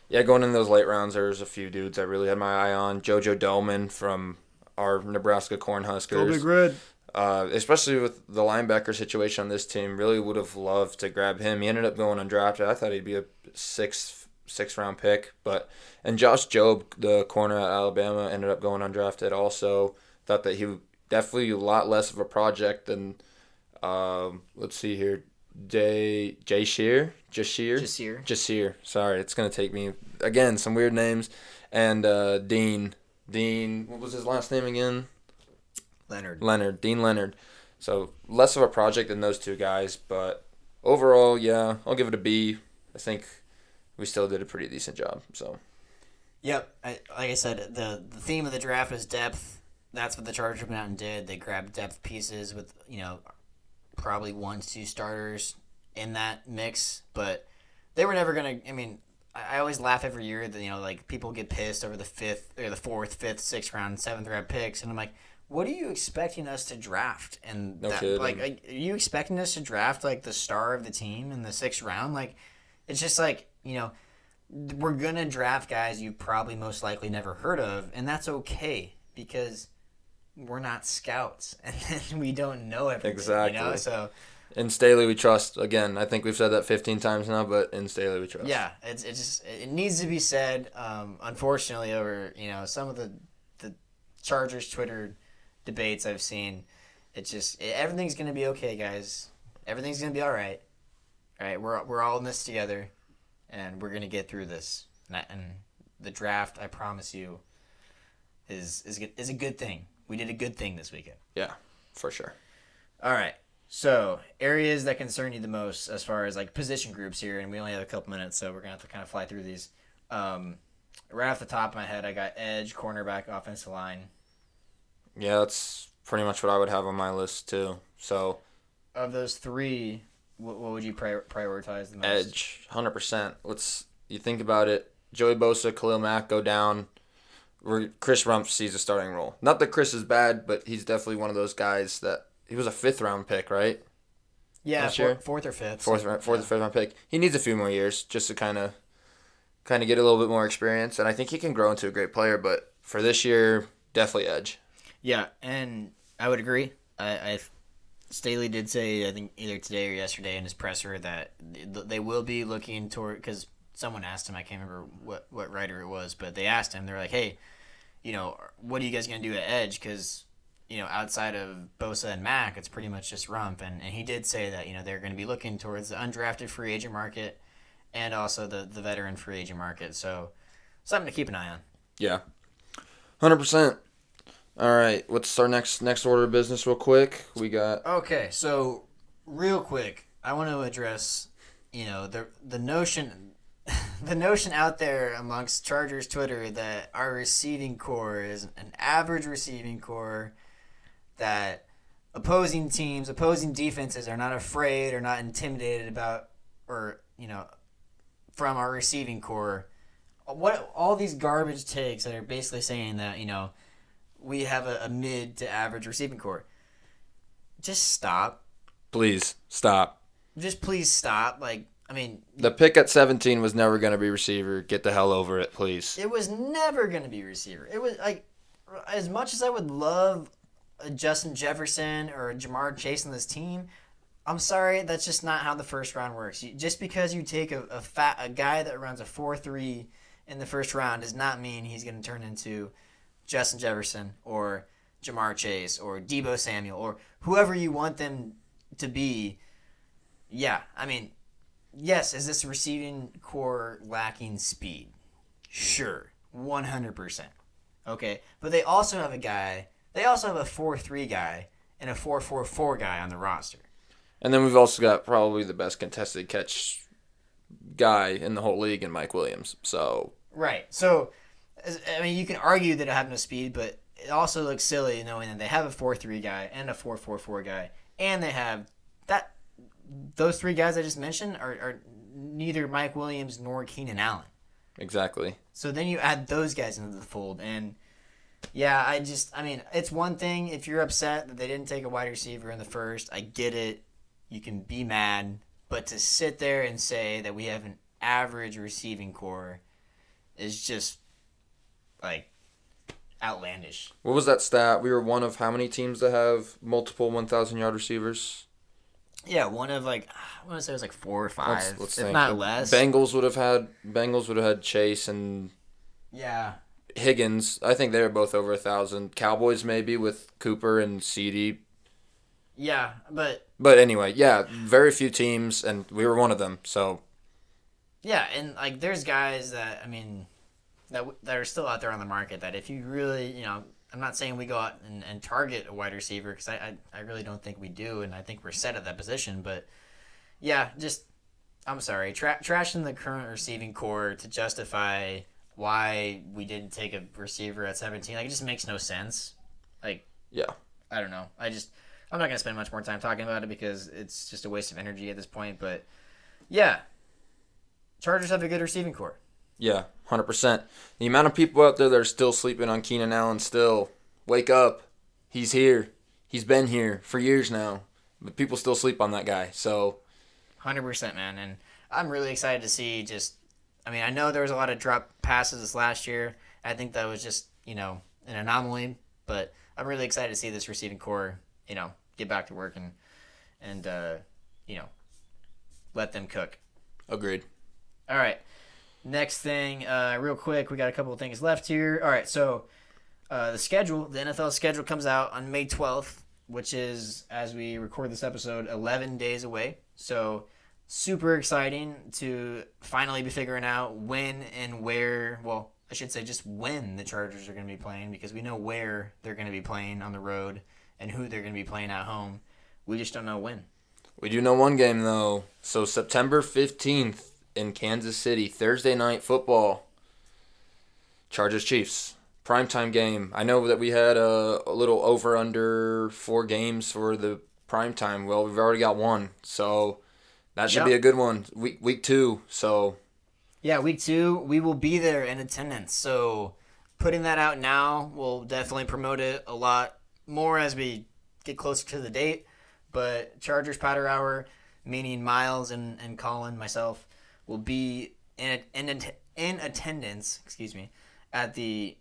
Yeah, going in those late rounds, there's a few dudes I really had my eye on. JoJo Doman from our Nebraska Cornhuskers. Go Big Red. Uh, especially with the linebacker situation on this team, really would have loved to grab him. He ended up going undrafted. I thought he'd be a sixth, sixth round pick. But and Josh Jobe, the corner at Alabama, ended up going undrafted also. Thought that he would... Definitely a lot less of a project than, um, let's see here, Day Ja'Sir, Ja'Sir, Ja'Sir, Ja'Sir. Sorry, it's gonna take me again some weird names, and uh, Deane, Deane. What was his last name again? Leonard. Leonard. Deane Leonard. So less of a project than those two guys, but overall, yeah, I'll give it a B. I think we still did a pretty decent job. So. Yep. I, like I said, the the theme of the draft is depth. That's what the Chargers went out and did. They grabbed depth pieces with, you know, probably one, two starters in that mix. But they were never going to – I mean, I always laugh every year that, you know, like people get pissed over the fifth – or the fourth, fifth, sixth round, seventh round picks. And I'm like, what are you expecting us to draft? And no that, kidding. Like, are you expecting us to draft, like, the star of the team in the sixth round? Like, it's just like, you know, we're going to draft guys you probably most likely never heard of, and that's okay because – we're not scouts, and we don't know everything. Exactly. You know? So, in Staley we trust. Again, I think we've said that fifteen times now, but in Staley we trust. Yeah, it's it just it needs to be said. Um, unfortunately, over you know some of the the Chargers Twitter debates I've seen, it's just it, everything's gonna be okay, guys. Everything's gonna be all right. All right, we're we're all in this together, and we're gonna get through this. And, I, and the draft, I promise you, is is is a good thing. We did a good thing this weekend. Yeah, for sure. All right. So areas that concern you the most as far as like position groups here, and we only have a couple minutes, so we're going to have to kind of fly through these. Um, right off the top of my head, I got edge, cornerback, offensive line. Yeah, that's pretty much what I would have on my list too. So of those three, what, what would you prior- prioritize the most? Edge, one hundred percent. Let's you think about it. Joey Bosa, Khalil Mack go down. Chris Rumpf sees a starting role. Not that Chris is bad, but he's definitely one of those guys that he was a fifth round pick, right? Yeah, four, fourth or fifth. Fourth, so, fourth yeah. or fifth round pick. He needs a few more years just to kind of, kind of get a little bit more experience, and I think he can grow into a great player. But for this year, definitely edge. Yeah, and I would agree. I, I Staley did say I think either today or yesterday in his presser that they will be looking toward because someone asked him. I can't remember what what writer it was, but they asked him. They're like, hey. You know, what are you guys going to do at edge? Because, you know, outside of Bosa and Mack, it's pretty much just Rumpf. And, and he did say that, you know, they're going to be looking towards the undrafted free agent market and also the, the veteran free agent market. So something to keep an eye on. Yeah, one hundred percent. All right, what's our next next order of business real quick? We got... Okay, so real quick, I want to address, you know, the the notion... The notion out there amongst Chargers Twitter that our receiving core is an average receiving core, that opposing teams, opposing defenses are not afraid or not intimidated about, or, you know, from our receiving core. What all these garbage takes that are basically saying that, you know, we have a, a mid to average receiving core. Just stop. Please stop. Just please stop. Like, I mean, the pick at seventeen was never going to be receiver. Get the hell over it, please. It was never going to be receiver. It was like, as much as I would love a Justin Jefferson or a Jamar Chase on this team, I'm sorry, that's just not how the first round works. You, just because you take a a, fat, a guy that runs a four three in the first round does not mean he's going to turn into Justin Jefferson or Jamar Chase or Deebo Samuel or whoever you want them to be. Yeah, I mean. Yes, is this receiving core lacking speed? Sure, one hundred percent. Okay, but they also have a guy, they also have a four three guy and a four four four guy on the roster. And then we've also got probably the best contested catch guy in the whole league in Mike Williams, so... Right, so, I mean, you can argue that I have no speed, but it also looks silly knowing that they have a four three guy and a four four four guy, and they have that... Those three guys I just mentioned are, are neither Mike Williams nor Keenan Allen. Exactly. So then you add those guys into the fold. And, yeah, I just – I mean, it's one thing if you're upset that they didn't take a wide receiver in the first. I get it. You can be mad. But to sit there and say that we have an average receiving core is just, like, outlandish. What was that stat? We were one of how many teams that have multiple one thousand yard receivers? Yeah, one of like I want to say it was like four or five, let's, let's if think. Not less. Bengals would have had Bengals would have had Chase and yeah Higgins. I think they were both over a thousand. Cowboys maybe with Cooper and C D. Yeah, but but anyway, yeah, very few teams, and we were one of them. So yeah, and like there's guys that I mean that that are still out there on the market that if you really you know. I'm not saying we go out and, and target a wide receiver because I, I, I really don't think we do, and I think we're set at that position. But, yeah, just – I'm sorry. Tra- trashing the current receiving core to justify why we didn't take a receiver at seventeen, like, it just makes no sense. Like, yeah, I don't know. I just – I'm not going to spend much more time talking about it because it's just a waste of energy at this point. But, yeah, Chargers have a good receiving core. Yeah, one hundred percent. The amount of people out there that are still sleeping on Keenan Allen still, wake up. He's here. He's been here for years now. But people still sleep on that guy, so. one hundred percent, man. And I'm really excited to see just, I mean, I know there was a lot of drop passes this last year. I think that was just, you know, an anomaly. But I'm really excited to see this receiving core, you know, get back to work and, and uh, you know, let them cook. Agreed. All right. Next thing, uh, real quick, we got a couple of things left here. All right, so uh, the schedule, the N F L schedule comes out on May twelfth, which is, as we record this episode, eleven days away. So super exciting to finally be figuring out when and where, well, I should say just when the Chargers are going to be playing because we know where they're going to be playing on the road and who they're going to be playing at home. We just don't know when. We do know one game, though. So September fifteenth. In Kansas City, Thursday night football, Chargers-Chiefs, primetime game. I know that we had a, a little over-under four games for the primetime. Well, we've already got one, so that should yep. be a good one. Week week two, so. Yeah, week two, we will be there in attendance. So putting that out now, we'll definitely promote it a lot more as we get closer to the date. But Chargers Powder Hour, meaning Miles and, and Colin, myself, will be in, in in attendance, excuse me, at the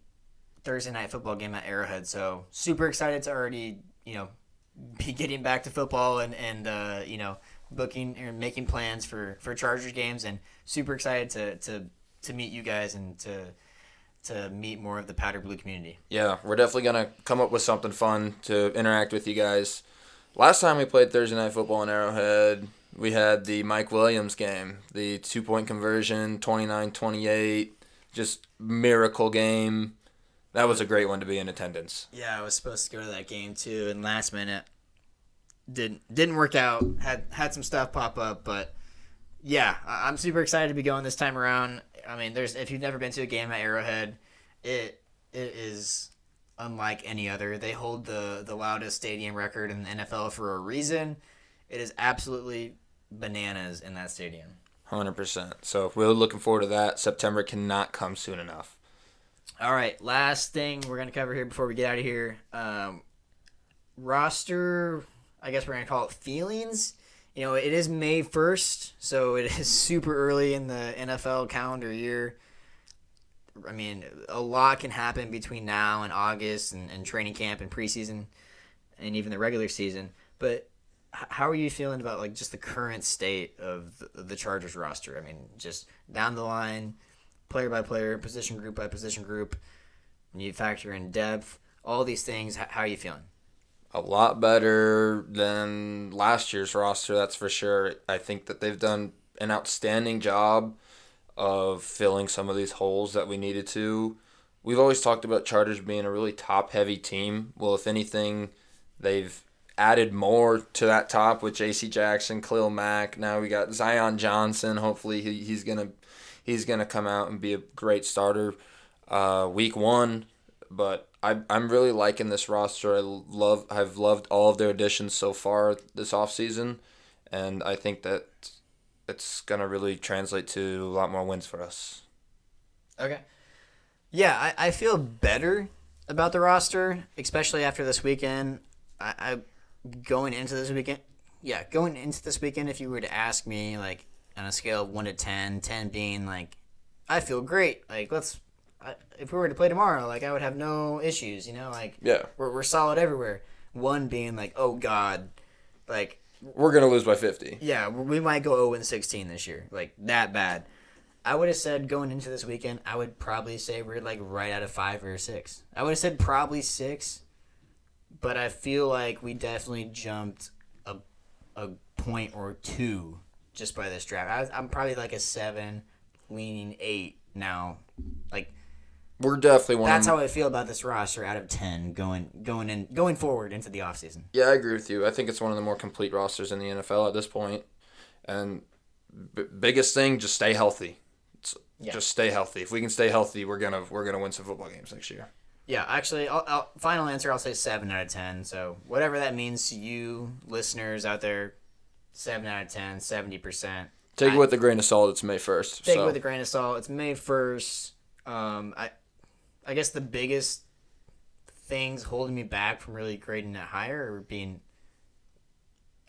Thursday night football game at Arrowhead. So super excited to already, you know, be getting back to football and, and uh, you know, booking and making plans for, for Chargers games, and super excited to, to, to meet you guys and to to meet more of the Powder Blue community. Yeah, we're definitely going to come up with something fun to interact with you guys. Last time we played Thursday night football in Arrowhead, we had the Mike Williams game, the two-point conversion, twenty-nine twenty-eight, just miracle game. That was a great one to be in attendance. Yeah, I was supposed to go to that game too, and last minute didn't didn't work out. Had had some stuff pop up, but yeah, I'm super excited to be going this time around. I mean, there's if you've never been to a game at Arrowhead, it it is unlike any other. They hold the the loudest stadium record in the N F L for a reason. It is absolutely bananas in that stadium. one hundred percent. So we're looking forward to that. September cannot come soon enough. All right, last thing we're going to cover here before we get out of here. Um, roster, I guess we're going to call it feelings. You know, it is May first, so it is super early in the N F L calendar year. I mean, a lot can happen between now and August and, and training camp and preseason and even the regular season. But how are you feeling about, like, just the current state of the, the Chargers roster? I mean, just down the line, player by player, position group by position group, when you factor in depth, all these things, how are you feeling? A lot better than last year's roster, that's for sure. I think that they've done an outstanding job of filling some of these holes that we needed to. We've always talked about Chargers being a really top-heavy team. Well, if anything, they've added more to that top with J C Jackson, Khalil Mack. Now we got Zion Johnson. Hopefully he, he's gonna he's gonna come out and be a great starter uh, week one. But I, I'm really liking this roster. I love I've loved all of their additions so far this offseason, and I think that it's gonna really translate to a lot more wins for us. Okay. Yeah, I, I feel better about the roster, especially after this weekend. I. I Going into this weekend, yeah, going into this weekend, if you were to ask me, like, on a scale of one to ten, ten being, like, I feel great. Like, let's, I, if we were to play tomorrow, like, I would have no issues, you know? Like, yeah, we're, we're solid everywhere. one being, like, oh, God, like, we're going to lose by fifty. Yeah, we might go oh and sixteen this year. Like, that bad. I would have said going into this weekend, I would probably say we're, like, right out of five or six. I would have said probably six. But I feel like we definitely jumped a a point or two just by this draft. I, I'm probably like a seven, leaning eight now. Like, we're definitely one. That's how I feel about this roster out of ten going going in going forward into the offseason. Yeah, I agree with you. I think it's one of the more complete rosters in the N F L at this point. And b- biggest thing, just stay healthy. Yeah. Just stay healthy. If we can stay healthy, we're gonna we're gonna win some football games next year. Yeah, actually, I'll, I'll, final answer, I'll say seven out of ten. So whatever that means to you listeners out there, seven out of ten, seventy percent. Take I, it with a grain of salt. It's May first. Take so. it with a grain of salt. It's May first. Um, I I guess the biggest things holding me back from really grading it higher or being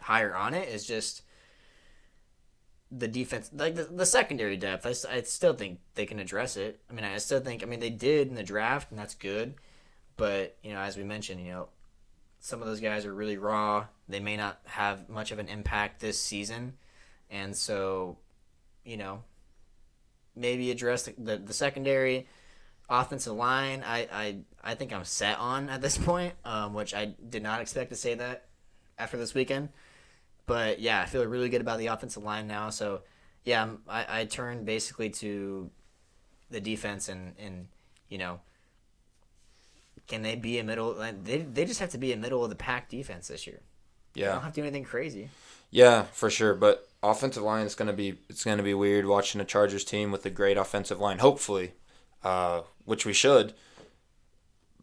higher on it is just the defense, like the, the secondary depth. I, I still think they can address it. I mean, I still think, I mean, they did in the draft, and that's good. But, you know, as we mentioned, you know, some of those guys are really raw. They may not have much of an impact this season. And so, you know, maybe address the, the, the secondary, offensive line. I, I, I think I'm set on at this point, um, which I did not expect to say that after this weekend. But, yeah, I feel really good about the offensive line now. So, yeah, I, I turn basically to the defense and, and, you know, can they be a middle like – they they just have to be a middle-of-the-pack defense this year. Yeah. They don't have to do anything crazy. Yeah, for sure. But offensive line is going to be – it's going to be weird watching a Chargers team with a great offensive line, hopefully, uh, which we should.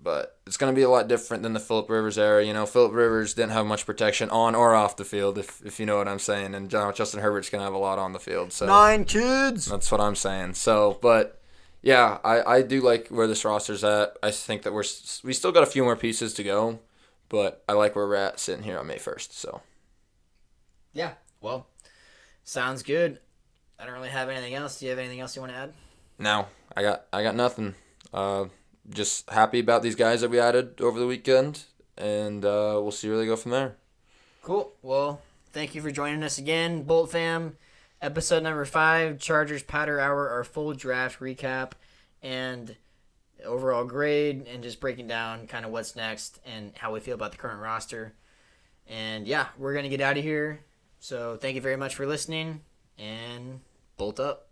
But it's going to be a lot different than the Phillip Rivers era. You know, Phillip Rivers didn't have much protection on or off the field, if if you know what I'm saying. And John, Justin Herbert's going to have a lot on the field. So Nine kids! That's what I'm saying. So, but, yeah, I, I do like where this roster's at. I think that we're we still got a few more pieces to go, but I like where we're at sitting here on May first. So, yeah, well, sounds good. I don't really have anything else. Do you have anything else you want to add? No, I got, I got nothing. Uh... Just happy about these guys that we added over the weekend, and uh, we'll see where they go from there. Cool. Well, thank you for joining us again, Bolt Fam. Episode number five, Chargers Powder Hour, our full draft recap and overall grade, and just breaking down kind of what's next and how we feel about the current roster. And, yeah, we're going to get out of here. So thank you very much for listening, and bolt up.